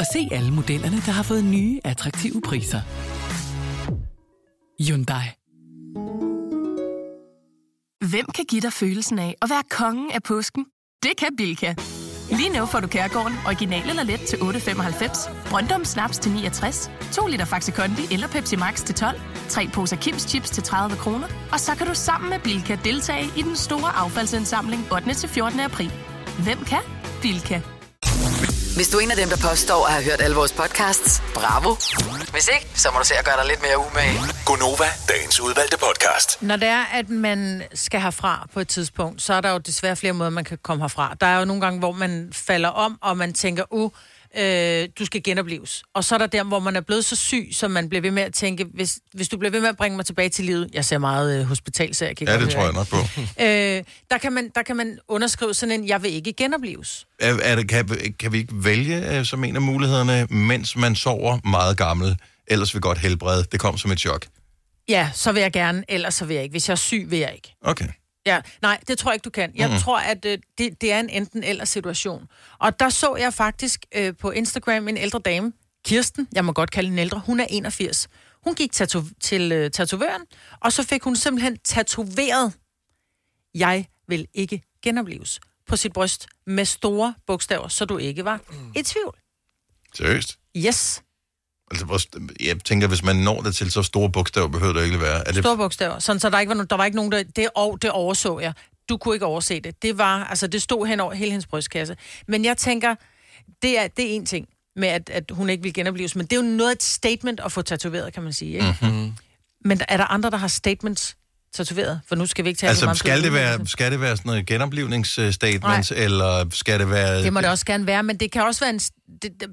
og se alle modellerne, der har fået nye, attraktive priser. Hyundai. Hvem kan give dig følelsen af at være kongen af påsken? Det kan Bilka. Lige nu får du Kærgården original eller let til 8,95, Brøndum Snaps til 69, 2 liter Faxe Kondi eller Pepsi Max til 12, 3 poser Kims Chips til 30 kroner, og så kan du sammen med Bilka deltage i den store affaldsindsamling 8. til 14. april. Hvem kan? Bilka. Hvis du er en af dem, der påstår at have hørt alle vores podcasts, bravo. Hvis ikke, så må du se at gøre dig lidt mere umage. GONOVA, dagens udvalgte podcast. Når det er, at man skal herfra på et tidspunkt, så er der jo desværre flere måder, man kan komme herfra. Der er jo nogle gange, hvor man falder om, og man tænker, du skal genopleves. Og så er der der, hvor man er blevet så syg, så man bliver ved med at tænke, hvis du bliver ved med at bringe mig tilbage til livet. Jeg ser meget hospitalserier. Ja, det tror jeg nok på. Der kan man underskrive sådan en, jeg vil ikke genopleves. Kan vi ikke vælge som en af mulighederne, mens man sover meget gammel, ellers vil godt helbrede. Det kom som et chok. Ja, så vil jeg gerne, ellers så vil jeg ikke. Hvis jeg er syg, vil jeg ikke. Okay. Ja, nej, det tror jeg ikke, du kan. Jeg tror, at det er en enten-eller situation. Og der så jeg faktisk på Instagram en ældre dame, Kirsten, jeg må godt kalde hende ældre, hun er 81. Hun gik til tatovøren, og så fik hun simpelthen tatoveret, jeg vil ikke genopleves, på sit bryst med store bogstaver, så du ikke var i tvivl. Seriøst? Yes. Altså, jeg tænker, hvis man når det til, så store bogstaver behøver det ikke være. Store bogstaver. Sådan, så der var ikke nogen, der... Det overså jeg. Du kunne ikke overse det. Det var... Altså, det stod hen over hele hendes brystkasse. Men jeg tænker, det er en ting med, at hun ikke vil genopleves. Men det er jo noget et statement at få tatoveret, kan man sige. Ikke? Mm-hmm. Men er der andre, der har statements tatoveret? For nu skal vi ikke tale så meget om det. Skal det være sådan noget genoplevningsstatement, eller skal det være... Det må det også gerne være, men det kan også være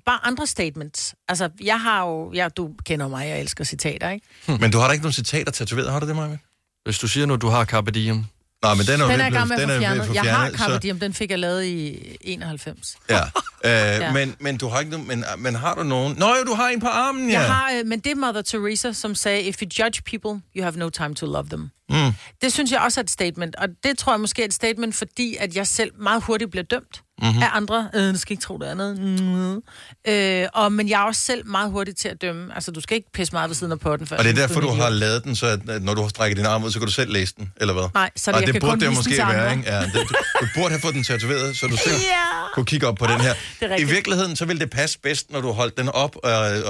bare andre statements. Altså, jeg har jo... du kender mig, jeg elsker citater, ikke? Men du har da ikke nogen citater tatoveret, har du det, Maja? Hvis du siger nu, du har Carpe Diem... Nej, men den er jo lidt... Jeg har Carpe Diem, den fik jeg lavet i 91. Ja, men du har ikke nogen... Men har du nogen... Nå jo, du har en på armen, ja. Jeg har, men det er Mother Teresa, som sagde, if you judge people, you have no time to love them. Mm. Det synes jeg også er et statement, og det tror jeg måske er et statement, fordi at jeg selv meget hurtigt bliver dømt af andre. Du skal ikke tro det andet. Men jeg er også selv meget hurtigt til at dømme. Altså, du skal ikke pisse meget ved siden af potten. Og det er derfor, du har lavet den, så at, når du har strækket din arm ud, så kan du selv læse den, eller hvad? Nej, så det burde det måske være, ikke? Ja, du burde have fået den tatoveret, så du selv kunne kigge op på den her. I virkeligheden, så ville det passe bedst, når du holdt den op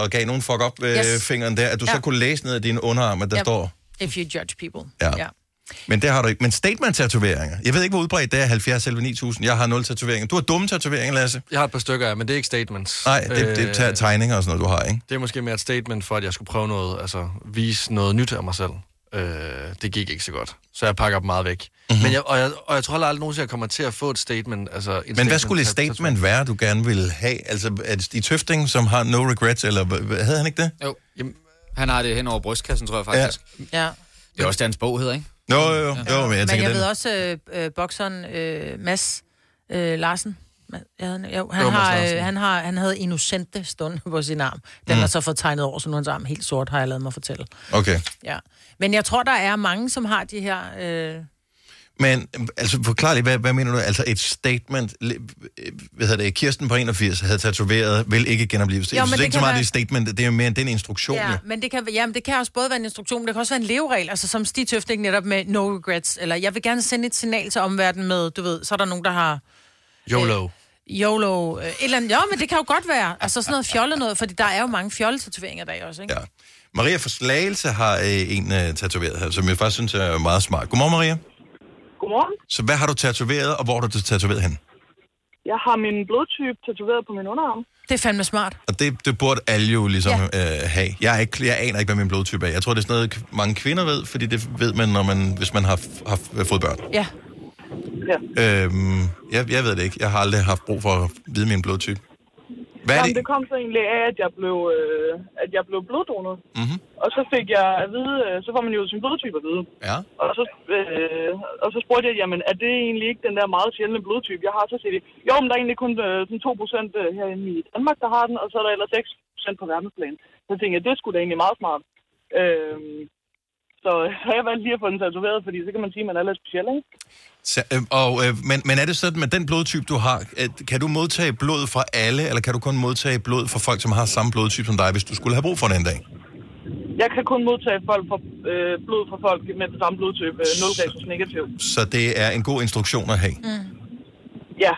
og gav nogen fuck op fingeren der, at du så kunne læse ned af dine underarme, at der står... If you judge people. Ja. Ja. Men det har du ikke. Men statement-tatoveringer. Jeg ved ikke, hvor udbredt det er. 70-9000. Jeg har 0 tatoveringer. Du har dumme tatoveringer, Lasse. Jeg har et par stykker, men det er ikke statements. Nej, det er tegninger og sådan noget, du har, ikke? Det er måske mere et statement for, at jeg skulle prøve noget, altså vise noget nyt af mig selv. Det gik ikke så godt. Så jeg pakker dem meget væk. Mm-hmm. Men jeg tror aldrig nogensinde, jeg kommer til at få et statement. Altså et men hvad skulle et statement være, du gerne ville have? Altså, er det i Tøfting, som har no regrets, eller havde han ikke det? Jo, han har det hen over brystkassen, tror jeg faktisk. Ja. Det er også hans bog, hedder, ikke? Jo, men jeg ved også, bokseren Mads Larsen, han havde innocente stunde på sin arm. Den har så fået tegnet over, så nu hans arm helt sort, har jeg lavet mig fortælle. Okay. Ja. Men jeg tror, der er mange, som har de her... Men altså, forklar lige, hvad mener du? Altså et statement, Kirsten på 81 havde tatoveret, vil ikke genopleves. Jo, det er ikke så meget være... det statement, det er jo mere end den instruktion. Ja, men det kan også både være en instruktion, men det kan også være en leveregel, altså som Stig Tøfting netop med no regrets, eller jeg vil gerne sende et signal til omverdenen med, du ved, så er der nogen, der har... YOLO. Et eller andet. Jo, men det kan jo godt være. Altså sådan noget fjollet noget, fordi der er jo mange fjolletatoveringer der også, ikke? Ja. Maria fra Slagelse har en tatoveret her, som jeg faktisk synes er meget smart. Godmorgen, Maria. Godmorgen. Så hvad har du tatoveret, og hvor har du tatoveret hen? Jeg har min blodtype tatoveret på min underarm. Det er fandme smart. Og det burde alle jo ligesom have. Jeg aner ikke, hvad min blodtype er. Jeg tror, det er sådan noget, mange kvinder ved, fordi det ved man, hvis man har fået børn. Ja. Jeg ved det ikke. Jeg har aldrig haft brug for at vide min blodtype. Jamen, det kom så egentlig af, at jeg blev bloddonor. Mm-hmm. Og så fik jeg at vide, så får man jo sin blodtype at vide. Ja. Og så spurgte jeg, jamen, er det egentlig ikke den der meget sjældne blodtype, jeg har? Så siger de, jo, men der er egentlig kun 2% herinde i Danmark, der har den, og så er der ellers 6% på verdensplan. Så tænkte jeg, det skulle da egentlig meget smart. Så har jeg valgt lige at få den tatoveret, fordi så kan man sige, at man er lidt speciel, ikke? Så, men er det sådan, med den blodtype, du har, kan du modtage blod fra alle, eller kan du kun modtage blod fra folk, som har samme blodtype som dig, hvis du skulle have brug for den dag? Jeg kan kun modtage blod fra folk med den samme blodtype, 0-negativ. Så det er en god instruktion at have? Mm. Ja,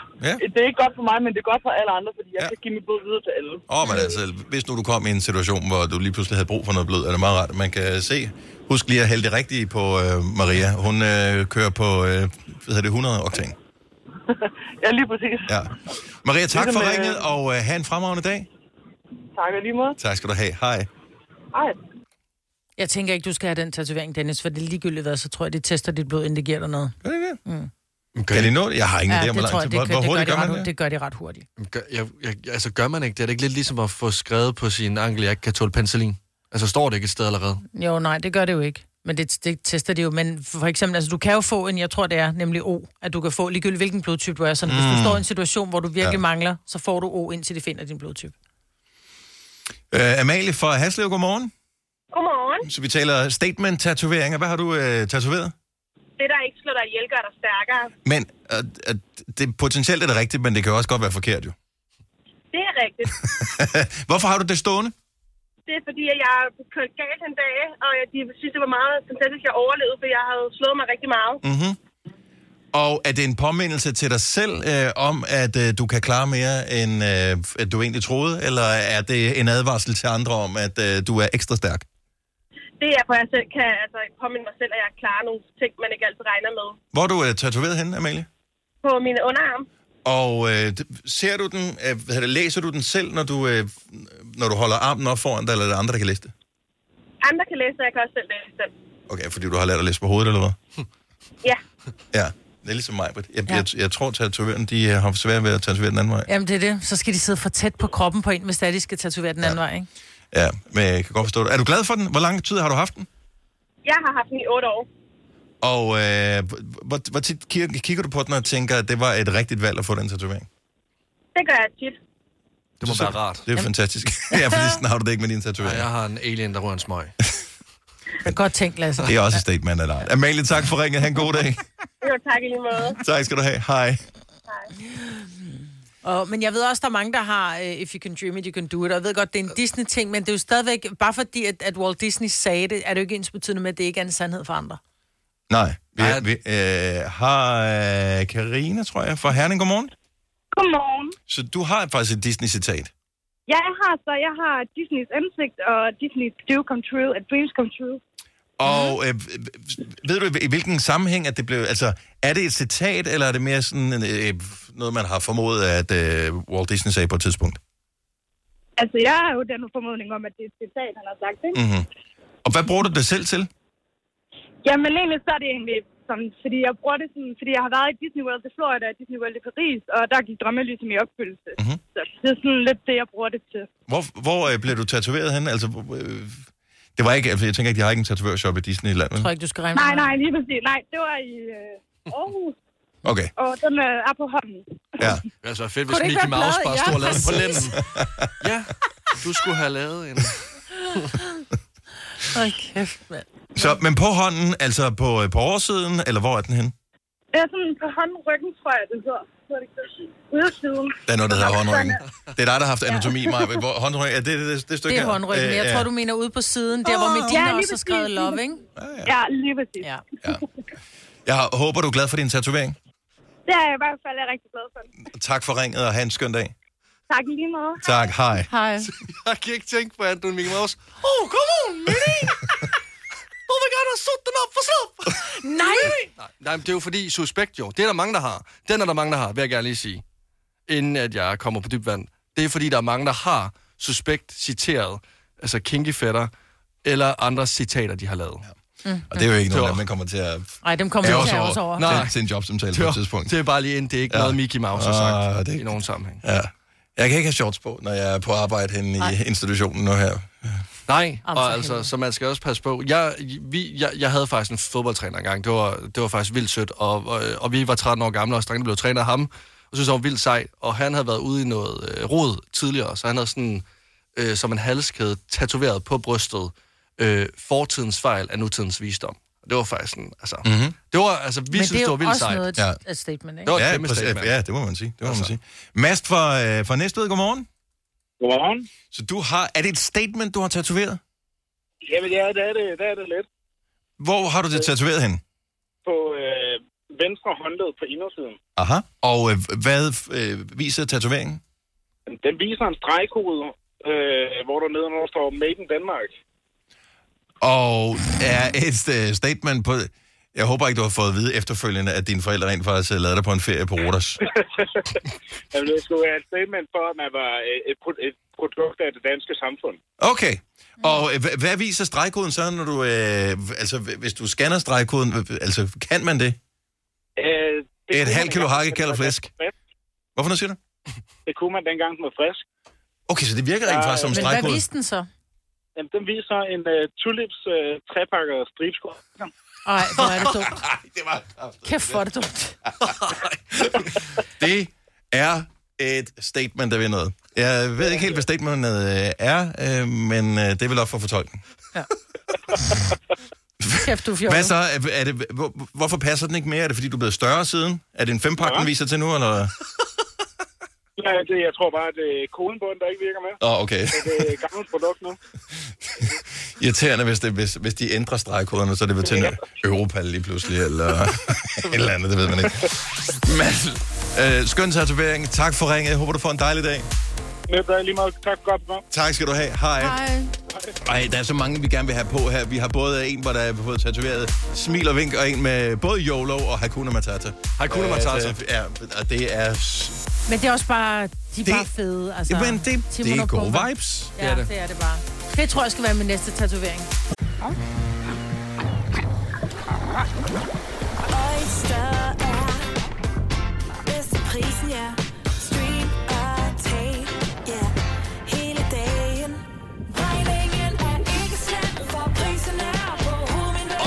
det er ikke godt for mig, men det er godt for alle andre, fordi jeg kan give mit blod videre til alle. Men altså, hvis nu du kom i en situation, hvor du lige pludselig havde brug for noget blod, er det meget rart, man kan se. Husk lige at hælde det rigtige på Maria. Hun kører på, 100 oktan. Ja, lige præcis. Ja. Maria, tak for ringet, og have en fremragende dag. Tak og lige måde. Tak skal du have. Hej. Hej. Jeg tænker ikke, du skal have den tatovering, Dennis, for det er ligegyldigt hvad, så tror jeg, det tester dit blod, inden det giver dig noget. Gør det det? Mm. Kan de nå? Jeg har ingen idé om, hvor langt det hvor hurtigt gør man det? Det gør de ret hurtigt. Altså, gør man ikke det? Er det ikke lidt ligesom at få skrevet på sin ankel, jeg ikke kan tåle penicillin? Altså, står det ikke et sted allerede? Jo, nej, det gør det jo ikke. Men det tester de jo. Men for eksempel, altså, du kan jo få en, jeg tror det er, nemlig O, at du kan få ligegyldigt, hvilken blodtype du er. Så hvis du står i en situation, hvor du virkelig mangler, så får du O, indtil de finder din blodtype. Amalie fra Haslev, godmorgen. Godmorgen. Så vi taler statement-tatoveringer. Hvad har du tatoveret? Det, der ikke slår dig ihjel, gør dig stærkere. Men det, potentielt er det rigtigt, men det kan også godt være forkert jo. Det er rigtigt. Hvorfor har du det stående? Det er fordi, at jeg kørte galt en dag, og jeg synes, det var meget fantastisk, jeg overlevede, for jeg havde slået mig rigtig meget. Mm-hmm. Og er det en påmindelse til dig selv om, at du kan klare mere, end at du egentlig troede? Eller er det en advarsel til andre om, at du er ekstra stærk? Det er, for jeg selv kan påminde mig selv, at jeg klarer nogle ting, man ikke altid regner med. Hvor er du tatoveret henne, Amalie? På min underarm. Og ser du den, læser du den selv, når du holder armen op foran dig, eller er det andre, der kan læse det? Andre kan læse, og jeg kan også selv læse den. Okay, fordi du har lært at læse på hovedet, eller hvad? Ja. Ja, det er ligesom mig. Jeg tror, tatoveren, de har svært ved at tatovere den anden vej. Jamen, det er det. Så skal de sidde for tæt på kroppen på en, hvis de skal tatovere den anden vej, ikke? Ja, men jeg kan godt forstå det. Er du glad for den? Hvor lang tid har du haft den? Jeg har haft den i 8 år. Og hvor tit kigger du på den og tænker, at det var et rigtigt valg at få den tatovering? Det gør jeg tit. Det må være rart. Det er fantastisk. Ja, fordi sådan har du det ikke med din tatovering. Ja, jeg har en alien, der rører en smøg. Godt tænkt, Lasse. Det er også et statement af art. Amalie, tak for ringet. Ha' en god dag. Jo, tak i lige måde. Tak skal du have. Hej. Hej. Men jeg ved også, der er mange, der har If You Can Dream It, You Can Do It. Og jeg ved godt, det er en Disney-ting, men det er jo stadigvæk... Bare fordi, at Walt Disney sagde det, er det jo ikke ensbetydende med, at det ikke er en sandhed for andre. Nej. Vi har Karina, tror jeg, fra Herning. Godmorgen. Godmorgen. Så du har faktisk et Disney-citat? Ja, jeg har Disneys ansigt og Disneys Do Come True and Dreams Come True. Og ved du, i hvilken sammenhæng, at det blev... Altså, er det et citat, eller er det mere sådan noget, man har formodet, at Walt Disney sagde på et tidspunkt? Altså, jeg har jo den formodning om, at det er et citat, han har sagt, ikke? Mm-hmm. Og hvad bruger du det selv til? Jamen, egentlig så er det egentlig sådan, fordi jeg bruger det sådan... Fordi jeg har været i Disney World i Florida og Disney World i Paris, og der gik drømmelyset i opfyldelse. Mm-hmm. Så det er sådan lidt det, jeg bruger det til. Hvor blev du tatoveret hen? Altså... Det var ikke, jeg tænker ikke, de har ikke en tatovørshop i Disneyland. Jeg tror ikke, du skal regne med. Nej, lige præcis. Nej, det var i Aarhus. Okay. Og den er på hånden. Ja. Det er så fedt, hvis Mickey Mouse bare stod og lavede på lænden. Ja, du skulle have lavet en. Åh, kæft, mand. Så, men på hånden, altså på oversiden, eller hvor er den henne? Det er sådan på håndryggen, tror jeg, det hedder. Det er noget, der hedder håndryggen. Det er dig, der har haft anatomi, Maja. Håndryggen, ja, det stykke her. Det er håndryggen. Jeg tror, du mener ude på siden, der hvor Medina også har skrevet love, ikke? Ja, lige præcis. Ja. Jeg håber, du er glad for din tatovering. Det er jeg i hvert fald, jeg er rigtig glad for den. Tak for ringet, og have en skøn dag. Tak lige meget. Tak, hej. Hej. Jeg kan ikke tænke på, at du er Mickey Mouse. Kom on, Minnie! Oh my god, har sat den op for slap! Nej, men det er jo fordi, suspekt jo, det er der mange, der har. Den er der mange, der har, vil jeg gerne lige sige. Inden at jeg kommer på dybt vand. Det er fordi, der er mange, der har suspekt citeret, altså kinky fætter, eller andre citater, de har lavet. Ja. Mm. Og det er jo ikke noget, man kommer til at... Nej, dem kommer jo også over. Nej, til en jobsamtale på et tidspunkt. Det er bare lige inden, det er ikke noget, Mickey Mouse har sagt i nogen sammenhæng. Ja. Jeg kan ikke have shorts på, når jeg er på arbejde henne i institutionen nu her. Nej, og altså, så man skal også passe på. Jeg havde faktisk en fodboldtræner engang. Det var faktisk vildt sødt, og vi var 13 år gamle, og drengene blev trænet af ham. Og synes, han var vildt sej, og han havde været ude i noget rod tidligere, så han havde sådan som en halskæde tatoveret på brystet fortidens fejl af nutidens visdom. Det var faktisk sådan, altså... Mm-hmm. Det var, altså, vi synes, det var vildt sejt. Men det er jo også noget et statement, ikke? Det var et statement. Ja, det må man sige. Mast fra Næstved, godmorgen. Godmorgen. Så du har... Er det et statement, du har tatoveret? Jamen ja, det er det lidt. Hvor har du det tatoveret hen? På venstre håndled på indersiden. Aha. Og hvad viser tatoveringen? Den viser en stregkode, hvor der nedenunder står Made in Denmark. Og er et statement på... Jeg håber ikke, du har fået at vide efterfølgende, at dine forældre rent faktisk lavede dig på en ferie på Rodos. Jamen, det skulle være et statement for, at man var et produkt af det danske samfund. Okay. Og hvad viser stregkoden så, når du... altså, hvis du scanner stregkoden, altså, kan man det? Det et halvt kilo hakkekald og flæsk. Hvorfor nu siger du? Det kunne man dengang, den var frisk. Okay, så det virker rent faktisk som stregkoden. Men hvad viste den så? Jamen, den viser en tulips trepakker stribskål. Ej, hvor er det dumt. Kæft, hvor er det dumt. Det er et statement, der vil noget. Jeg ved ikke helt, hvad statementet er, men det er vel op for fortolkning. Ja. Kæft, du fjolder. Hvad så? Er det, hvorfor passer den ikke mere? Er det, fordi du er blevet større siden? Er det en fempakke, den viser til nu, eller...? Ja, det, jeg tror bare, at det er kolenbund, der ikke virker med. Åh, okay. Så det er gammelt produkt nu. Irriterende, hvis de ændrer stregkoderne, så er det ved til Europal lige pludselig, eller et eller andet, det ved man ikke. Men skøn tatovering. Tak for ringet. Jeg håber, du får en dejlig dag. Med dig lige meget. Tak godt med. Tak skal du have. Hej. Hej. Ej, der er så mange, vi gerne vil have på her. Vi har både en, hvor der er både tatoveret smil og vink, og en med både YOLO og Hakuna Matata. Hakuna Matata. Ja, og det er... Men det er også bare... De er bare fede, altså. Men det er gode vibes. Ja, det er det bare. Det tror jeg skal være min næste tatovering. Oyster er bedst til prisen, ja.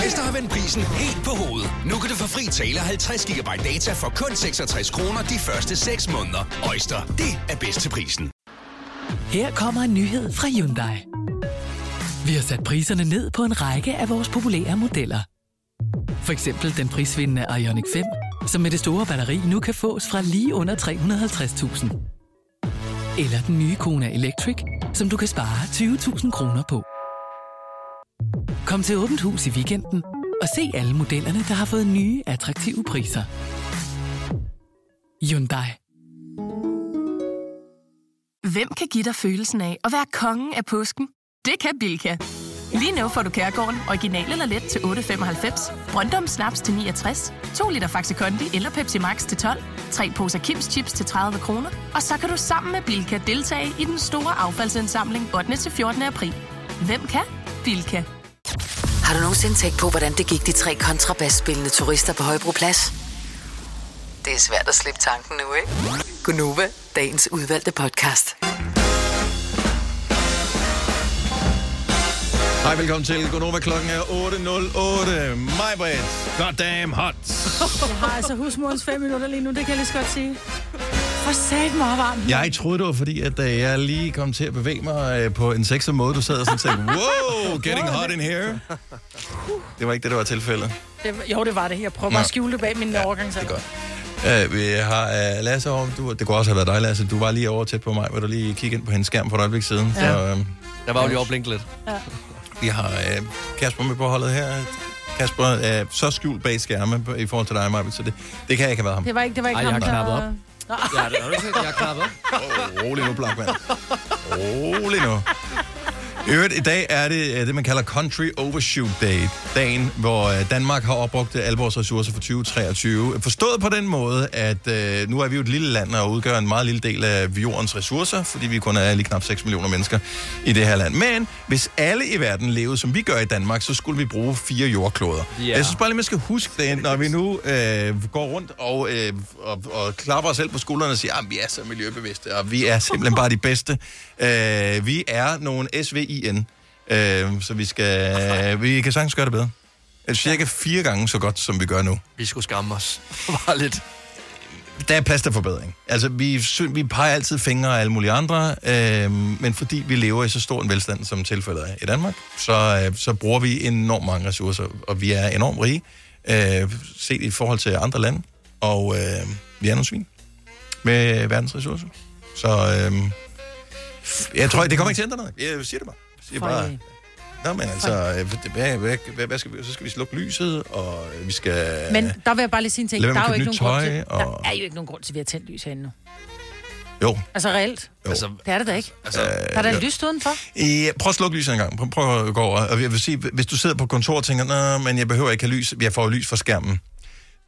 Øster har vendt prisen helt på hovedet. Nu kan du få fri tale 50 GB data for kun 66 kroner de første 6 måneder. Øster, det er bedst til prisen. Her kommer en nyhed fra Hyundai. Vi har sat priserne ned på en række af vores populære modeller. For eksempel den prisvindende Ioniq 5, som med det store batteri nu kan fås fra lige under 350.000. Eller den nye Kona Electric, som du kan spare 20.000 kroner på. Kom til Åbent Hus i weekenden og se alle modellerne, der har fået nye, attraktive priser. Hyundai. Hvem kan give dig følelsen af at være kongen af påsken? Det kan Bilka. Lige nu får du Kærgården original eller let til 8,95, Brøndum Snaps til 69, 2 liter Faxe Kondi eller Pepsi Max til 12, 3 poser Kims Chips til 30 kroner, og så kan du sammen med Bilka deltage i den store affaldsindsamling 8. til 14. april. Hvem kan? Bilka. Har du nogensinde tænkt på, hvordan det gik de 3 kontrabasspillende turister på Højbroplads? Det er svært at slippe tanken nu, ikke? GONOVA, dagens udvalgte podcast. Hej, velkommen til GONOVA. Klokken er 8.08. My bad. Goddamn hot. Jeg har altså husmorens 5 minutter lige nu, det kan jeg lige så godt sige. For sat mig varmt. Jeg troede, det var fordi, at jeg lige kom til at bevæge mig på en sexet måde. Du sad og sådan tænkte, wow, getting hot in here. Det var ikke det, der var tilfældet. Jo, det var det. Jeg prøver bare at skjule det bag min overgangsalder. Vi har Lasse over. Det kunne også have været dig, Lasse. Du var lige over tæt på mig, hvor du lige kiggede ind på hendes skærm for et øjeblik siden. Ja. Så, jeg var jo lige opblinket lidt. Ja. Vi har Kasper med på holdet her. Kasper er så skjult bag skærme i forhold til dig, Maja. Så det kan jeg ikke have været ham. Det var ikke ham, jeg har knappet op. Ja, det er jo ikke, jeg er klar, hvad? Rolig nu, Blackman. Rolig nu. I øvrigt, i dag er det, man kalder Country Overshoot Day. Dagen, hvor Danmark har opbrugt alle vores ressourcer for 2023. Forstået på den måde, at nu er vi jo et lille land og udgør en meget lille del af jordens ressourcer, fordi vi kun er lige knap 6 millioner mennesker i det her land. Men hvis alle i verden levede, som vi gør i Danmark, så skulle vi bruge 4 jordkloder. Yeah. Jeg synes bare lige, man skal huske det, når vi nu går rundt og klapper os selv på skuldrene og siger, at vi er så miljøbevidste, og vi er simpelthen bare de bedste. Vi er nogle SVIN, så vi kan sagtens gøre det bedre. Cirka 4 gange så godt, som vi gør nu. Vi skulle skamme os. Bare lidt. Der er plads til forbedring. Altså, vi peger altid fingre af alle mulige andre, men fordi vi lever i så stor en velstand, som tilfældet er i Danmark, så bruger vi enormt mange ressourcer, og vi er enormt rige, set i forhold til andre lande, og vi er nogle svin med verdens ressourcer. Så... jeg tror, det kommer ikke til at ændre noget. Jeg siger det bare. Nå, men altså, så skal vi slukke lyset, og vi skal... Men der vil jeg bare lige sige en ting. Der er jo ikke nogen grund til, at vi har tændt lys herinde nu. Jo. Altså reelt? Jo. Altså, det er det da ikke. Altså, er der et lys udenfor? Prøv at slukke lyset en gang. Prøv at gå over. Og jeg vil sige, hvis du sidder på kontor og tænker, nej, men jeg behøver ikke have lys, jeg får lys fra skærmen.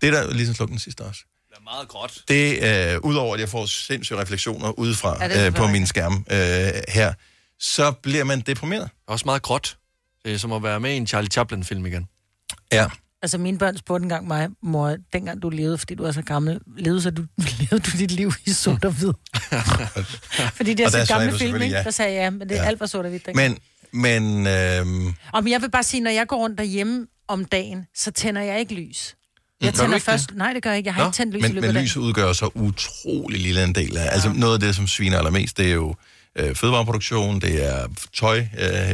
Det der ligesom slukke den sidste også. Det er meget gråt. Det, udover at jeg får sindssyge refleksioner udefra på min skærm her, så bliver man deprimeret. Også meget gråt. Det er som at være med i en Charlie Chaplin-film igen. Ja. Altså, mine børn spurgte engang mig, mor, dengang du levede, fordi du er så gammel, levede du dit liv i sort og hvid? Fordi det er så gamle film, ikke? Ja. Der sagde jeg, men det er alt var sort og hvid. Men jeg vil bare sige, når jeg går rundt derhjemme om dagen, så tænder jeg ikke lys. Jeg tænder først... Nej, det gør jeg ikke. Jeg har ikke tændt lys i løbet af dagen. Men lyset udgør så utrolig lille en del af... Ja. Altså, noget af det, som sviner allermest, det er jo fødevareproduktion, det er tøj,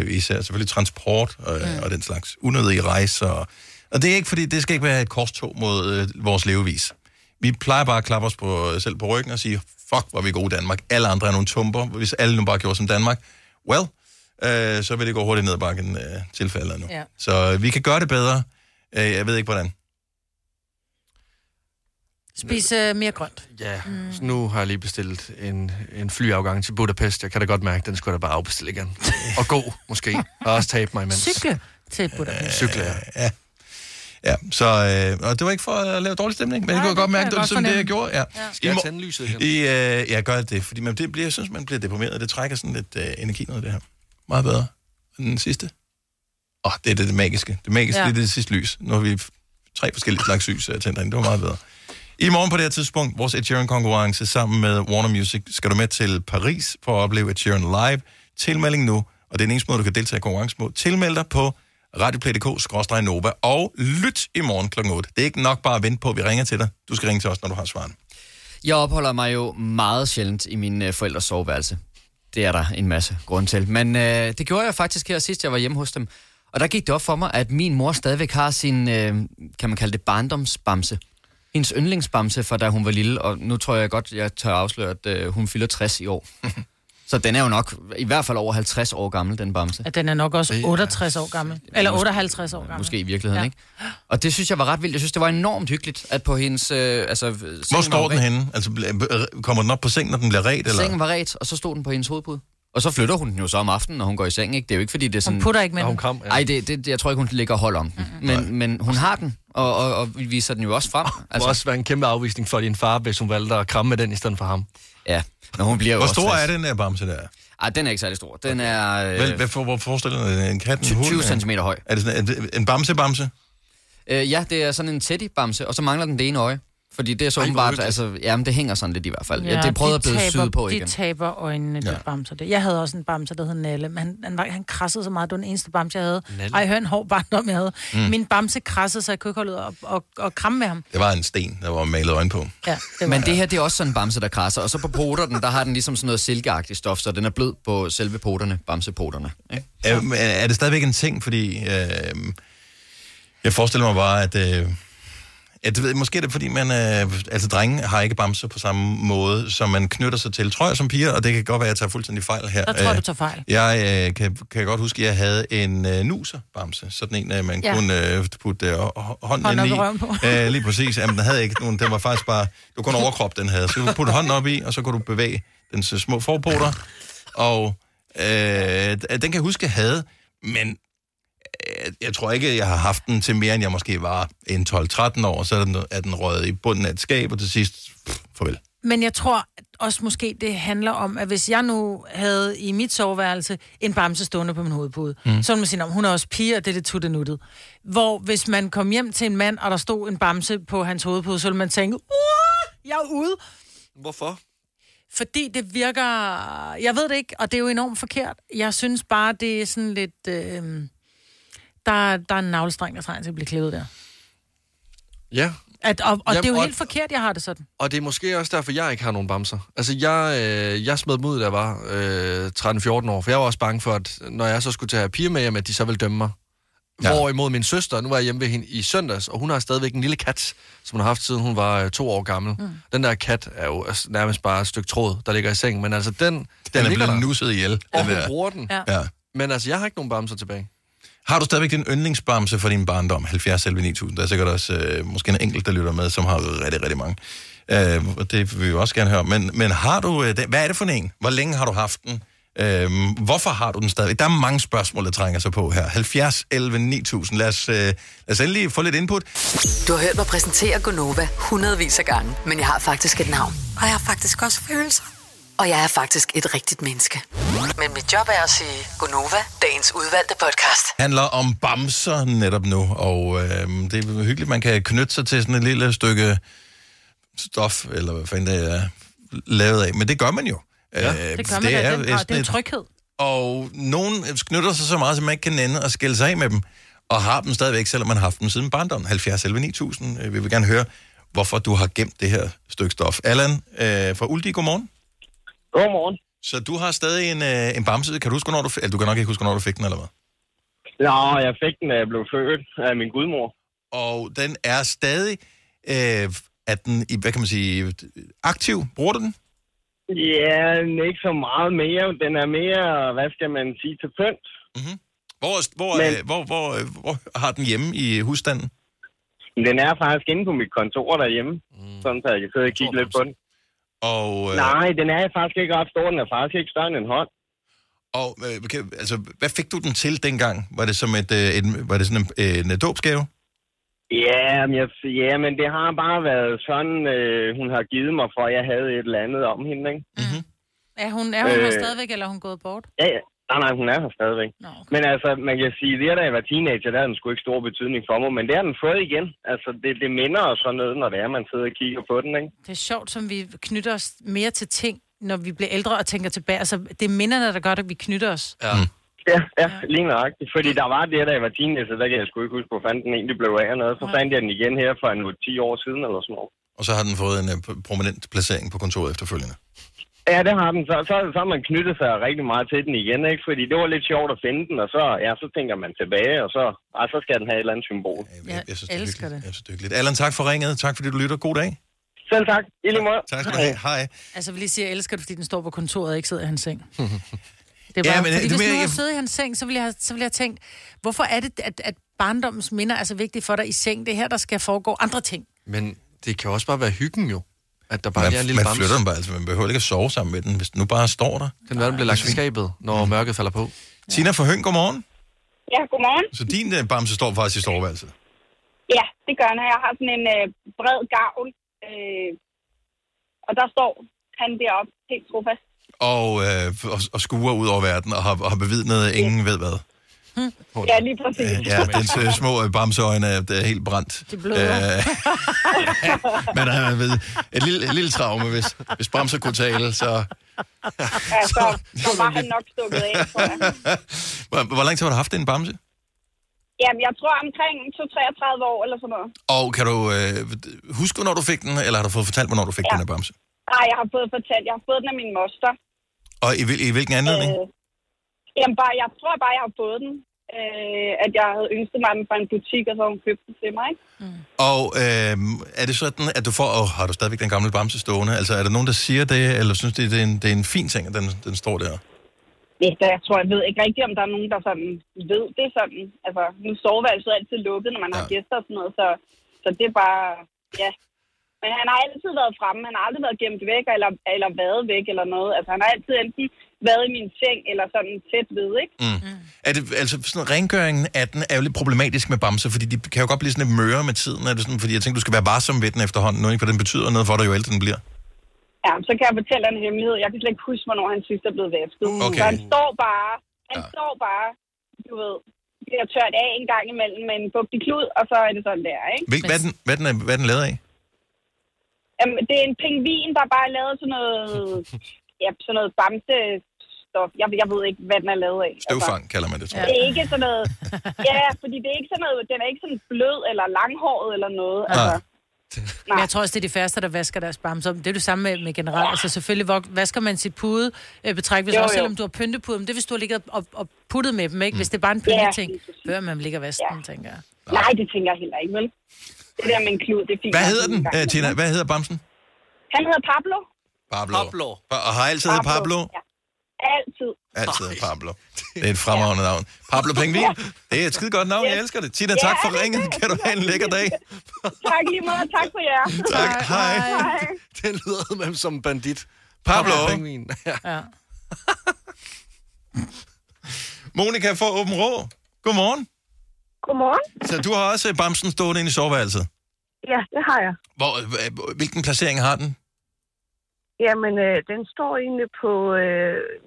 især selvfølgelig transport og den slags unødige rejser. Og det er ikke, fordi det skal ikke være et korstog mod vores levevis. Vi plejer bare at klappe os selv på ryggen og sige, fuck, hvor vi gode i Danmark. Alle andre er nogle tumper. Hvis alle nu bare gjorde som Danmark, så vil det gå hurtigt ned ad bakken tilfældet nu. Ja. Så vi kan gøre det bedre. Jeg ved ikke, hvordan. Spise mere grønt. Ja, så nu har jeg lige bestilt en flyafgang til Budapest. Jeg kan da godt mærke, den skulle da bare afbestille igen. Og gå, måske. Og også tabe mig imens. Cykle til Budapest. Cykle, ja. Ja, så og det var ikke for at lave dårlig stemning, men jeg kunne godt mærke, at det var sådan det, jeg gjorde. Ja. Skal jeg tænde lyset igen? Jeg gør det, fordi jeg synes, man bliver deprimeret. Det trækker sådan lidt energi noget af det her. Meget bedre end den sidste. Det er det magiske. Det magiske det er det sidste lys. Nu har vi tre forskellige slags lys, jeg tænder ind. Det var meget bedre. I morgen på det her tidspunkt, vores Ethereum-konkurrence sammen med Warner Music, skal du med til Paris for at opleve Ethereum live. Tilmelding nu, og det er den eneste måde, du kan deltage i konkurrencen på. Tilmeld dig på radioplay.dk/nova og lyt i morgen kl. 8. Det er ikke nok bare at vente på, at vi ringer til dig. Du skal ringe til os, når du har svaren. Jeg opholder mig jo meget sjældent i mine forældres soveværelse. Det er der en masse grund til. Men det gjorde jeg faktisk her sidst, jeg var hjemme hos dem. Og der gik det op for mig, at min mor stadigvæk har sin, kan man kalde det, barndomsbamse. Hendes yndlingsbamse fra da hun var lille, og nu tror jeg godt, jeg tør afsløre, at hun fylder 60 i år. Så den er jo nok i hvert fald over 50 år gammel, den bamse. Ja, den er nok også 68 år gammel. Eller 58 år gammel. Måske i virkeligheden, ikke? Og det synes jeg var ret vildt. Jeg synes, det var enormt hyggeligt, at på hendes... hvor står den henne? Altså, kommer den op på sengen, når den bliver ret? Sengen var ret, og så stod den på hendes hovedpude. Og så flytter hun den jo så om aftenen, når hun går i seng, ikke? Det er jo ikke, fordi det er sådan... Hun putter ikke med den. Nej, jeg tror ikke, hun ligger hold om den. Men hun har den, og viser den jo også frem. Altså. Det må også være en kæmpe afvisning for din far, hvis hun valgte at kramme med den i stedet for ham. Ja, men hun bliver jo også... Hvor stor er den der bamse der? Ej, den er ikke særlig stor. Den er... Hvor forestiller den? En kat? 20 centimeter høj. Er det sådan en bamse-bamse? Ja, det er sådan en teddy-bamse, og så mangler den det ene øje. Fordi det er så åbenbart, altså, jamen det hænger sådan lidt i hvert fald. Ja, det prøvede at blive syet på igen. De taber øjnene, de bamser det. Jeg havde også en bamser, der hed Nalle, men han krassede så meget, det var den eneste bamse, jeg havde. Nalle? Ej, hør en hård barndom, jeg havde. Min bamse krassede, så jeg kunne ikke holde ud og kramme med ham. Det var en sten, der var malet øjne på. Ja, det men det her, det er også sådan en bamse, der krasser. Og så på poterne, der har den ligesom sådan noget silkeagtigt stof, så den er blød på selve poterne, bamsepoterne. Ja. Er det stadigvæk en ting? Fordi jeg forestiller mig bare, at... Ja, det ved jeg. Måske er det, fordi man... drenge har ikke bamser på samme måde, som man knytter sig til, tror jeg, som piger. Og det kan godt være, at jeg tager fuldstændig fejl her. Der tror du tager fejl. Jeg kan godt huske, at jeg havde en nuser-bamse. Sådan en, man kunne putte hånden ind i. Lige præcis. Jamen, den havde ikke nogen. Den var faktisk bare... Det var kun overkrop, den havde. Så du kunne putte hånden op i, og så kunne du bevæge dens små forpoter. Og den kan jeg huske, jeg havde, men... Jeg tror ikke, jeg har haft den til mere, end jeg måske var en 12-13 år, så er den røget i bunden af et skab, og til sidst, farvel. Men jeg tror også måske, det handler om, at hvis jeg nu havde i mit soveværelse en bamse stående på min hovedpude, så ville man sige, hun er også pige, og det er det tuttenuttet. Hvor hvis man kom hjem til en mand, og der stod en bamse på hans hovedpude, så ville man tænke, jeg er ude. Hvorfor? Fordi det virker... Jeg ved det ikke, og det er jo enormt forkert. Jeg synes bare, det er sådan lidt... Der er en navlestreng, der trænger til at blive klippet der. Ja. Det er jo helt forkert, jeg har det sådan. Og det er måske også derfor, jeg ikke har nogen bamser. Altså, jeg smed dem ud, da jeg var 13-14 år, for jeg var også bange for, at når jeg så skulle tage piger med hjem, at de så ville dømme mig. Ja. Hvorimod min søster, nu var jeg hjemme ved hende i søndags, og hun har stadigvæk en lille kat, som hun har haft siden hun var 2 år gammel. Den der kat er jo nærmest bare et stykke tråd, der ligger i sengen, men altså den er blevet nusset ihjel. Og hun bruger den. Ja. Men altså, jeg har ikke nogen bamser tilbage. Har du stadigvæk din yndlingsbamse for din barndom? 70-9000. Der er sikkert også måske en enkelt, der lytter med, som har rigtig, rigtig mange. Det vil vi også gerne høre. Men har du... hvad er det for en? Hvor længe har du haft den? Hvorfor har du den stadigvæk? Der er mange spørgsmål, der trænger sig på her. 70-11-9000. Lad os endelig få lidt input. Du har hørt mig præsentere GONOVA hundredvis af gange, men jeg har faktisk et navn. Og jeg har faktisk også følelser. Og jeg er faktisk et rigtigt menneske. Men mit job er at sige GONOVA, dagens udvalgte podcast. Handler om bamser netop nu, og det er hyggeligt, man kan knytte sig til sådan et lille stykke stof, eller hvad fanden det er lavet af. Men det gør man jo. Ja, det gør man. Det er en tryghed. Og nogen knytter sig så meget, at man ikke kan nænde og skille sig af med dem, og har dem stadigvæk, selvom man har haft dem siden barndommen. 70-11-9000. Vi vil gerne høre, hvorfor du har gemt det her stykke stof. Allan fra Uldi, godmorgen. Godmorgen. Så du har stadig en bamse. Kan du huske, når du du kan nok ikke huske, når du fik den, eller hvad? Nej, jeg fik den, da jeg blev født af min gudmor. Og den er stadig, hvad kan man sige, aktiv? Bruger du den? Ja, ikke så meget mere. Den er mere, hvad skal man sige, til pynt. Mm-hmm. Hvor har den hjemme i husstanden? Den er faktisk inde på mit kontor derhjemme, sådan så jeg kan sidde og kigge lidt på den. Og, nej, den er faktisk ikke ret stor. Den er faktisk ikke større end en hånd. Og altså, hvad fik du den til dengang? Var det som var det sådan en dåbsgave? Ja, men det har bare været sådan, hun har givet mig, for jeg havde et eller andet om hende, ikke? Mm-hmm. Er hun her stadigvæk, eller er hun gået bort? Ja, ja. Nej, hun er her stadigvæk. Nå, okay. Men altså, man kan sige, at da jeg var teenager, der havde den sgu ikke stor betydning for mig, men det har den fået igen. Altså, det minder os sådan noget, når det er, man sidder og kigger på den, ikke? Det er sjovt, som vi knytter os mere til ting, når vi bliver ældre og tænker tilbage. Altså, det er minderne, der gør, at vi knytter os. Ja. Ja, lige nøjagtigt. Fordi der var det, da jeg var teenager, der kan jeg sgu ikke huske, hvor fanden den egentlig blev af og noget. Så fandt jeg den igen her for 10 år siden eller sådan noget. Og så har den fået en prominent placering på kontoret efterfølgende. Ja, det har den. Så har man knyttet sig rigtig meget til den igen, ikke? Fordi det var lidt sjovt at finde den, og så tænker man tilbage, og så skal den have et eller andet symbol. Jeg synes, elsker det. Jeg synes, det er hyggeligt. Allan, tak for ringet. Tak, fordi du lytter. God dag. Selv tak. I lige måde. Tak skal du have. Hej. Altså, vi lige siger, jeg elsker det, fordi den står på kontoret og ikke sidder i hans seng. Det var, fordi hvis nu havde siddet i hans seng, så ville jeg tænkt, hvorfor er det, at barndommens minder er så vigtige for dig i seng? Det her, der skal foregå andre ting. Men det kan også bare være hyggen, jo. At der bare er en lille bamse. Man flytter den bare, altså man behøver ikke at sove sammen med den, hvis den nu bare står der. Kan det være, den bliver lagt i skabet, når mørket falder på? Ja. Tina fra Høng, godmorgen. Ja, godmorgen. Så din bamse står faktisk i soveværelset? Ja, det gør den. Jeg har sådan en bred gavl, og der står han deroppe helt trofast. Og skuer ud over verden, og har bevidnet ingen ved hvad. Ja, lige præcis. Ja, dens små bamseøjne er helt brændt. Det bløder. Men der har været et lille traume, hvis bamser kunne tale, så... Ja, så var han nok stukket af, tror jeg. Hvor lang tid har du haft en bamse? Jamen, jeg tror omkring 32 år eller sådan noget. Og kan du huske, når du fik den, eller har du fået fortalt, hvornår du fik den her bamse? Nej, jeg har fået fortalt. Jeg har fået den af min moster. Og i hvilken anledning? Jamen bare, jeg tror bare, jeg har fået den. At jeg havde ønsket mig den fra en butik, og så hun købte den til mig. Mm. Og er det sådan, at du får... har du stadigvæk den gamle bamse stående? Altså, er der nogen, der siger det, eller synes det er en fin ting, at den står der? Ja, jeg tror, jeg ved ikke rigtigt, om der er nogen, der sådan ved det sådan. Altså, nu soveværelset er altid lukket, når man har gæster og sådan noget, så det er bare... Ja. Men han har altid været fremme. Han har aldrig været gemt væk, eller været væk, eller noget. Altså, han har altid enten været i min seng, eller sådan tæt ved, ikke? Mm. Mm. Er det, altså, sådan rengøringen af den er jo lidt problematisk med bamser, fordi de kan jo godt blive sådan lidt møre med tiden. Er det sådan, fordi jeg tænker, du skal være varsom ved den efterhånden nu, ikke? For den betyder noget for dig, jo ældre den bliver. Ja, så kan jeg fortælle en hemmelighed. Jeg kan slet ikke huske, hvornår han sidst er blevet vasket. Okay. Så han står bare, du ved... Det er tørt af en gang imellem med en bugtig klud, og så er det sådan der, ikke? Hvad er den lavet af? Det er en pingvin, der bare er lavet sådan noget bamsestof. Jeg ved ikke, hvad den er lavet af. Støvfang kalder man det, tror jeg. Det er ikke sådan noget... Ja, fordi det er ikke sådan noget... Den er ikke sådan blød eller langhåret eller noget. Altså. Nej. Jeg tror også, det er de færreste, der vasker deres bamser. Det er det samme med generelt. Ja. Altså selvfølgelig vasker man sit pudebetræk, hvis også selvom du har pyntepude. Men det hvis du har ligget og puttet med dem, ikke? Hvis det er bare en pynteting, bør man ligge og vaske den, tænker jeg. Nej, det tænker jeg heller ikke, vel? Det der med en klud, det fik... Hvad hedder den, Tina? Hvad hedder bamsen? Han hedder Pablo. Og har altid hedder Pablo? Ja, altid. Altid er Pablo. Det er et fremragende navn. Pablo Pengvin, det er et skide godt navn, jeg elsker det. Tina, tak for ringen. Kan du have en lækker dag? Tak lige meget, tak for jer. Tak, hej. Den lyder med som bandit. Pablo Pengvin. Ja. Monika fra Åben Rå. Godmorgen. Godmorgen. Så du har også bamsen stående inde i soveværelset? Ja, det har jeg. Hvilken placering har den? Jamen, den står egentlig på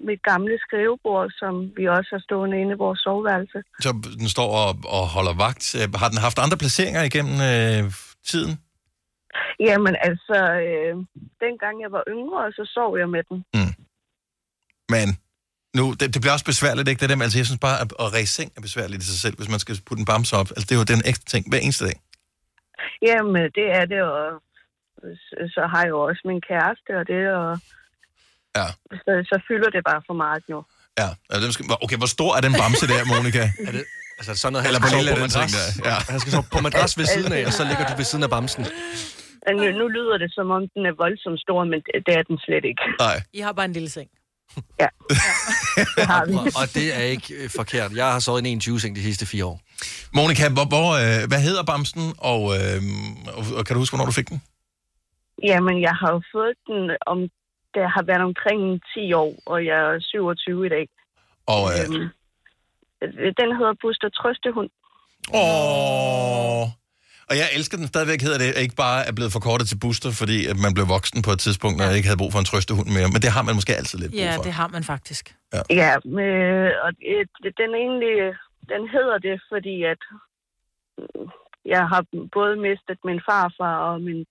mit gamle skrivebord, som vi også har stående inde i vores soveværelse. Så den står og holder vagt. Har den haft andre placeringer igennem tiden? Jamen, altså, dengang jeg var yngre, så sov jeg med den. Mm. Men nu, det bliver også besværligt, ikke? Det der med, altså, jeg synes bare, at ræse seng er besværligt i sig selv, hvis man skal putte en bamse op. Altså, det er jo den ekstra ting hver eneste dag. Jamen, det er det, og så har jeg jo også min kæreste, og det, og ja. Så fylder det bare for meget nu. Ja, okay, hvor stor er den bamse der, Monika? Er det, altså sådan noget, eller på lille madras? Ja. Han skal sove på madras ved siden af, og så ligger du ved siden af bamsen. Nu lyder det, som om den er voldsomt stor, men det er den slet ikke. Nej. I har bare en lille seng. Ja. Det har vi. Og det er ikke forkert. Jeg har sovet i en 21-seng de sidste 4 år. Monika, hvad hedder bamsen, og kan du huske, hvornår du fik den? Jamen, jeg har jo fået den, der har været omkring 10 år, og jeg er 27 i dag. Og den hedder Buster Trøstehund. Åh. Og jeg elsker den stadigvæk, hedder det ikke bare er blevet forkortet til Buster, fordi at man blev voksen på et tidspunkt, når jeg ikke havde brug for en trøstehund mere. Men det har man måske altid lidt brug for. Ja, det har man faktisk. Ja, og den egentlig, den hedder det, fordi at jeg har både mistet min farfar og min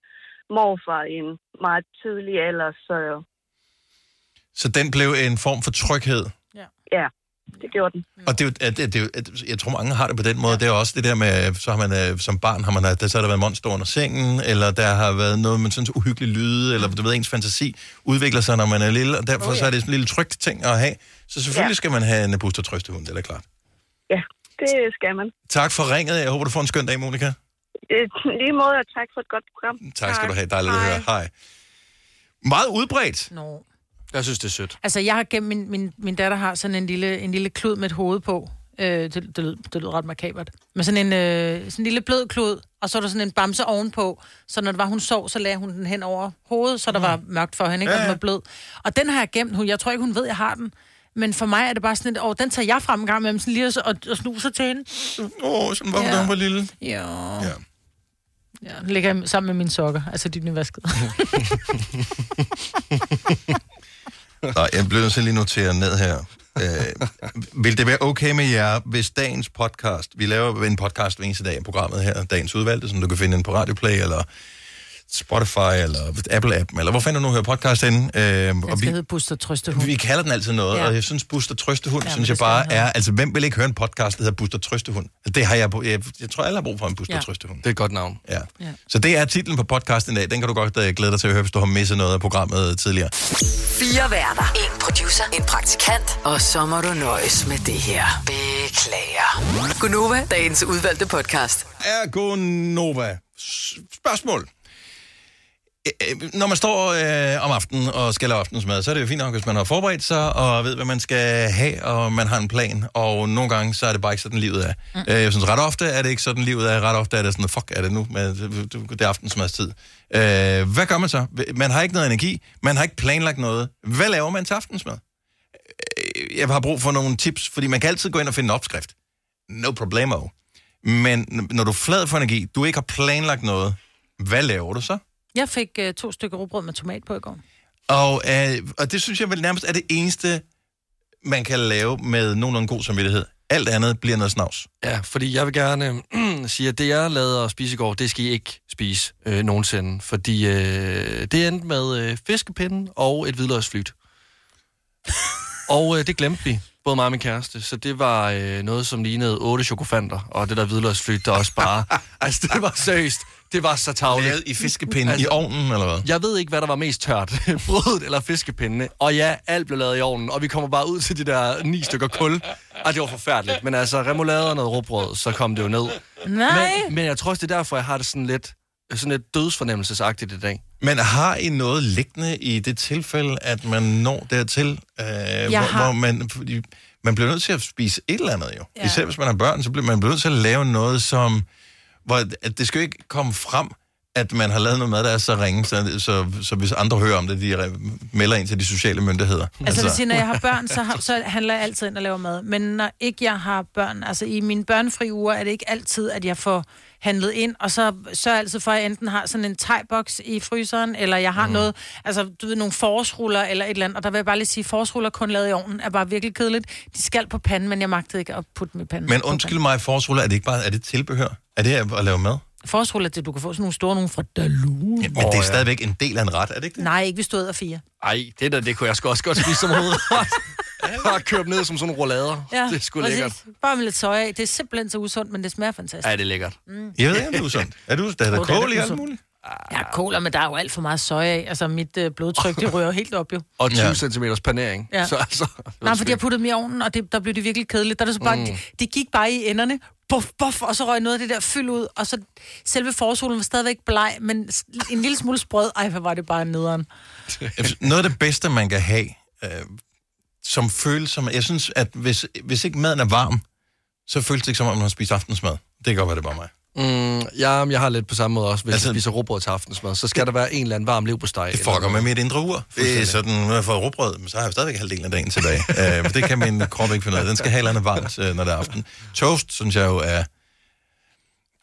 morfar i en meget tidlig alder, så den blev en form for tryghed? Ja, det gjorde den. Og det, jeg tror, mange har det på den måde. Ja. Det er også det der med, så har man som barn, så har der været monster under sengen, eller der har været noget, man synes uhyggelig lyde, eller du ved, ens fantasi udvikler sig, når man er lille, og derfor så er det sådan en lille trygt ting at have. Så selvfølgelig skal man have en Buster Trøstehund, det er klart. Ja, det skal man. Tak for ringet. Jeg håber, du får en skøn dag, Monika. Lige måde, og tak for et godt program. Tak skal du have. Dejligt at høre. Hej. Meget udbredt. No. Jeg synes, det er sødt. Altså, jeg har gennem min datter har sådan en lille klud med et hoved på. Det lyder ret makabert. Men sådan en lille blød klud, og så er der sådan en bamse ovenpå. Så når det var, hun sov, så lagde hun den hen over hovedet, så der var mørkt for hende, ikke? Og den var blød. Og den har jeg gemt. Jeg tror ikke, hun ved, jeg har den. Men for mig er det bare sådan et den tager jeg frem en gang med dem, sådan lige og snuser til hende. Sådan var hun, da hun var lille. Ja. Ja, den ligger jeg sammen med mine sokker, altså de nyvaskede. Nå, jeg bliver nødt til lige notere ned her. Vil det være okay med jer, hvis dagens podcast... Vi laver en podcast hver eneste dag i programmet her, Dagens Udvalgte, som du kan finde på Radioplay, eller Spotify, eller Apple App, eller hvor fanden du nu hører podcast inde. Den skal hedde Buster Trøstehund. Vi kalder den altid noget, og jeg synes Buster Trøstehund, synes jeg bare er... Altså, hvem vil ikke høre en podcast, der hedder Buster Trøstehund? Det har jeg tror, alle har brug for en Buster Trøstehund. Det er et godt navn. Ja. Så det er titlen på podcasten i dag. Den kan du godt glæde dig til at høre, hvis du har misset noget af programmet tidligere. 4 værter. 1 producer. 1 praktikant. Og så må du nøjes med det her. Beklager. GONOVA, Dagens Udvalgte podcast. Er GONOVA. Spørgsmål. Når man står om aftenen og skal lave aftensmad, så er det jo fint nok, hvis man har forberedt sig og ved, hvad man skal have, og man har en plan. Og nogle gange, så er det bare ikke sådan, livet er. Jeg synes, ret ofte er det ikke sådan, livet er. Ret ofte er det sådan, fuck, er det nu? Det er aftensmadstid. Hvad gør man så? Man har ikke noget energi. Man har ikke planlagt noget. Hvad laver man til aftensmad? Jeg har brug for nogle tips, fordi man kan altid gå ind og finde en opskrift. No problemo. Men når du er flad for energi, du ikke har planlagt noget, hvad laver du så? Jeg fik 2 stykker rugbrød med tomat på i går. Og det synes jeg vel nærmest er det eneste, man kan lave med nogenlunde god samvittighed. Alt andet bliver noget snavs. Ja, fordi jeg vil gerne sige, at det, jeg lavede at spise i går, det skal I ikke spise nogensinde. Fordi det endte med fiskepinde og et hvidløgsflyt. Og det glemte vi, både mig og min kæreste. Så det var noget, som lignede 8 chokofanter. Og det der hvidløgsflyt, der også bare... altså, det var seriøst. Det var så tavligt. Lavet i fiskepinde i ovnen, eller hvad? Jeg ved ikke, hvad der var mest tørt. Brødet eller fiskepindene. Og ja, alt blev lavet i ovnen. Og vi kommer bare ud til de der 9 stykker kul. Og det var forfærdeligt. Men altså, remoulade og noget råbrød, så kom det jo ned. Nej! Men jeg tror også, det er derfor, jeg har det sådan lidt dødsfornemmelsesagtigt i dag. Men har I noget liggende i det tilfælde, at man når dertil, hvor man... Man bliver nødt til at spise et eller andet jo. Ja. Især hvis man har børn, så bliver man nødt til at lave noget, som... Hvor, at det skal jo ikke komme frem, at man har lavet noget mad, der er så ringe, så hvis andre hører om det, de melder ind til de sociale myndigheder. Altså vil sige, når jeg har børn, så handler jeg altid ind og laver mad. Men når ikke jeg har børn, altså i mine børnefri uger, er det ikke altid, at jeg får handlet ind, og så sørger jeg altid for, at jeg enten har sådan en thai-boks i fryseren, eller jeg har noget, altså du ved, nogle forårsruller eller et eller andet, og der vil jeg bare lige sige, forårsruller kun lavet i ovnen er bare virkelig kedeligt. De skal på panden, men jeg magtede ikke at putte dem i panden. Men undskyld mig, forårsruller, er det ikke bare, er det tilbehør? Er det at lave mad? Forårsruller, det du kan få sådan nogle store nogen fra Dalu. Ja, men det er stadigvæk en del af en ret, er det ikke det? Nej, ikke vi stod og fire. Ej, det der, det kunne jeg sgu også godt spise som hovedret. Bare købe ned som sådan rollader. Ja, det er sgu lækkert. Bare med lidt soja. Det er simpelthen så usundt, men det smager fantastisk. Ja, det er lækkert. Mm. Jeg ved ikke, om det er usundt. Er det usundt? Er der kål i alt muligt? Ja, kål, men der er jo alt for meget soja i. Altså, mit blodtryk, det rører helt op jo. Og 20 centimeters panering. Ja. Så, altså, nej, fordi jeg puttede dem i ovnen, og der blev det virkelig kedeligt. Der er det så bare, de gik bare i enderne. Buff, buff, og så røg noget af det der fyld ud, og så selve forårsruller var stadigvæk bleg, men en lille smule sprød. Ej, hvor var det bare nederen. Noget af det bedste, man kan have, som føles som... Jeg synes, at hvis ikke maden er varm, så føles det ikke som om, man har spist aftensmad. Det kan godt være, det bare mig. Ja, jeg har lidt på samme måde også. Hvis jeg spiser rugbrød til aftensmad, så skal der være en eller anden varm leverpostej. Det fucker med mit indre ur. Det er sådan, når jeg får rugbrød, så har jeg stadigvæk halvdelen af dagen tilbage. Det kan min krop ikke finde ud af. Den skal have et eller andet varmt, når det er aften. Toast, synes jeg jo er...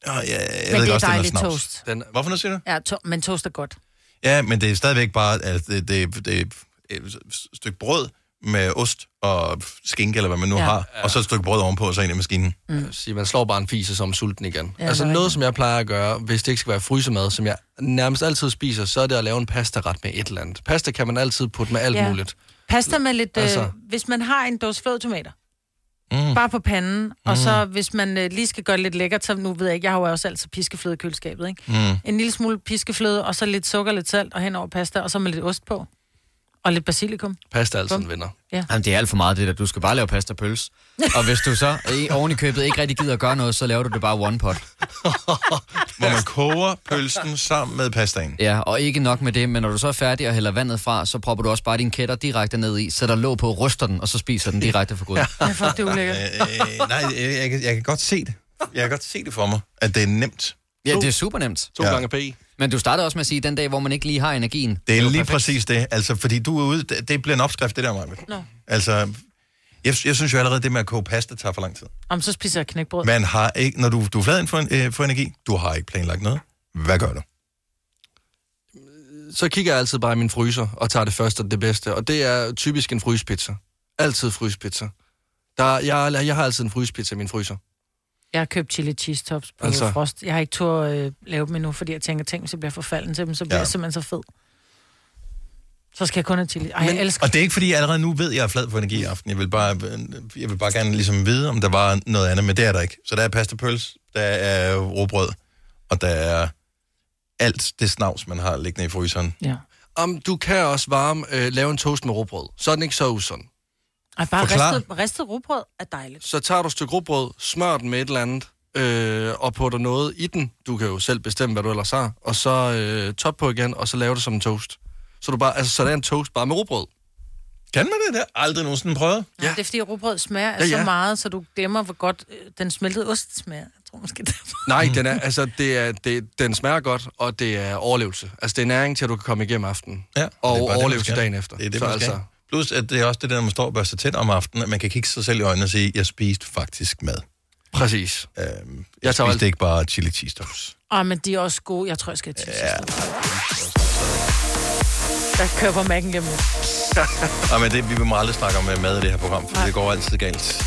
Jeg ved ikke også, den er snaps. Toast. Hvorfor noget siger du? Ja, men toast er godt. Ja, men det er stadigvæk bare at det er et stykke brød med ost og skinke, eller hvad man nu har, og så et stykke brød ovenpå, og så ind i maskinen. Så man slår bare en fise, som sulten igen. Ja, altså noget, som jeg plejer at gøre, hvis det ikke skal være frysemad, som jeg nærmest altid spiser, så er det at lave en pastaret med et eller andet. Pasta kan man altid putte med alt muligt. Pasta med lidt... hvis man har en dåse flåede tomater, bare på panden, og så hvis man lige skal gøre det lidt lækkert, så nu ved jeg ikke, jeg har jo også altid piskefløde i køleskabet, ikke? En lille smule piskefløde, og så lidt sukker, lidt salt, og hen over pasta, og så med lidt ost på. Og lidt basilikum. Pasta er altid en vinder. Ja. Jamen, det er alt for meget det der. Du skal bare lave pasta pølse. Og hvis du så oven i købet ikke rigtig gider at gøre noget, så laver du det bare one pot. Hvor man koger pølsen sammen med pastaen. Ja, og ikke nok med det, men når du så er færdig og hælder vandet fra, så propper du også bare din kætter direkte ned i, sætter låg på, ryster den, og så spiser den direkte for gryden. Ja, fuck, det er ulækkert. Nej, jeg kan godt se det. Jeg kan godt se det for mig, at det er nemt. Ja, det er super nemt. 2 gange PI. Men du startede også med at sige, den dag, hvor man ikke lige har energien. Det er lige præcis det. Altså, fordi du er ude... Det bliver en opskrift, det der, Marvind. No. Altså, jeg synes jo allerede, det med at koge pasta tager for lang tid. Jamen, så spiser jeg knækbrød. Man har ikke... Når du er flad ind for energi, du har ikke planlagt noget. Hvad gør du? Så kigger jeg altid bare i min fryser og tager det første og det bedste. Og det er typisk en frysepizza. Altid frysepizza. Jeg har altid en frysepizza i min fryser. Jeg har købt chili cheese tops på frost. Jeg har ikke tur at lave dem endnu, fordi jeg tænker, hvis jeg bliver forfalden til dem, så bliver jeg simpelthen så fed. Så skal jeg kun have chili. Ej, jeg elsker. Og det er ikke, fordi jeg allerede nu ved, at jeg er flad på energi i aften. Jeg vil bare gerne ligesom vide, om der var noget andet, men det er der ikke. Så der er pastapøls, der er råbrød, og der er alt det snavs, man har liggende i fryseren. Ja. Du kan også varme, lave en toast med råbrød. Så er den ikke så usund. Ej, bare ristet rugbrød er dejligt. Så tager du et stykke rugbrød, smør den med et eller andet, og putter noget i den. Du kan jo selv bestemme, hvad du ellers har. Og så top på igen, og så laver det som en toast. Så, så der er en toast bare med rugbrød. Kan man det der? Aldrig nogensinde prøvet. Ja. Det er fordi rugbrød smager så meget, så du glemmer, hvor godt den smeltede ost smager. Jeg tror måske det er. Nej, den smager godt, og det er overlevelse. Altså det er næring til, at du kan komme igennem aftenen. Ja, og overleve til dagen efter. Det er det, man skal. Plus, at det er også det der, når man står og børster tæt om aftenen, at man kan kigge sig selv i øjnene og sige, jeg spiste faktisk mad. Præcis. Jeg spiste ikke bare chili cheese tops. Men de er også gode. Jeg tror, jeg skal have chili cheese tops. Der køber mækken hjemme. Men det, vi må aldrig snakke om mad i det her program, for det går altid galt.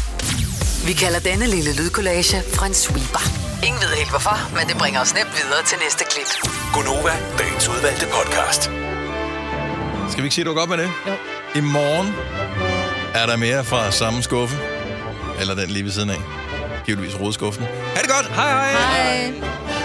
Vi kalder denne lille lydkollage fra en sweeper. Ingen ved helt hvorfor, men det bringer os nemt videre til næste klip. GONOVA, dagens udvalgte podcast. Skal vi ikke sige, du er godt med det? Jo. I morgen er der mere fra samme skuffe. Eller den lige ved siden af. Givetvis rodeskuffen. Ha' det godt! Hej hej! Hej!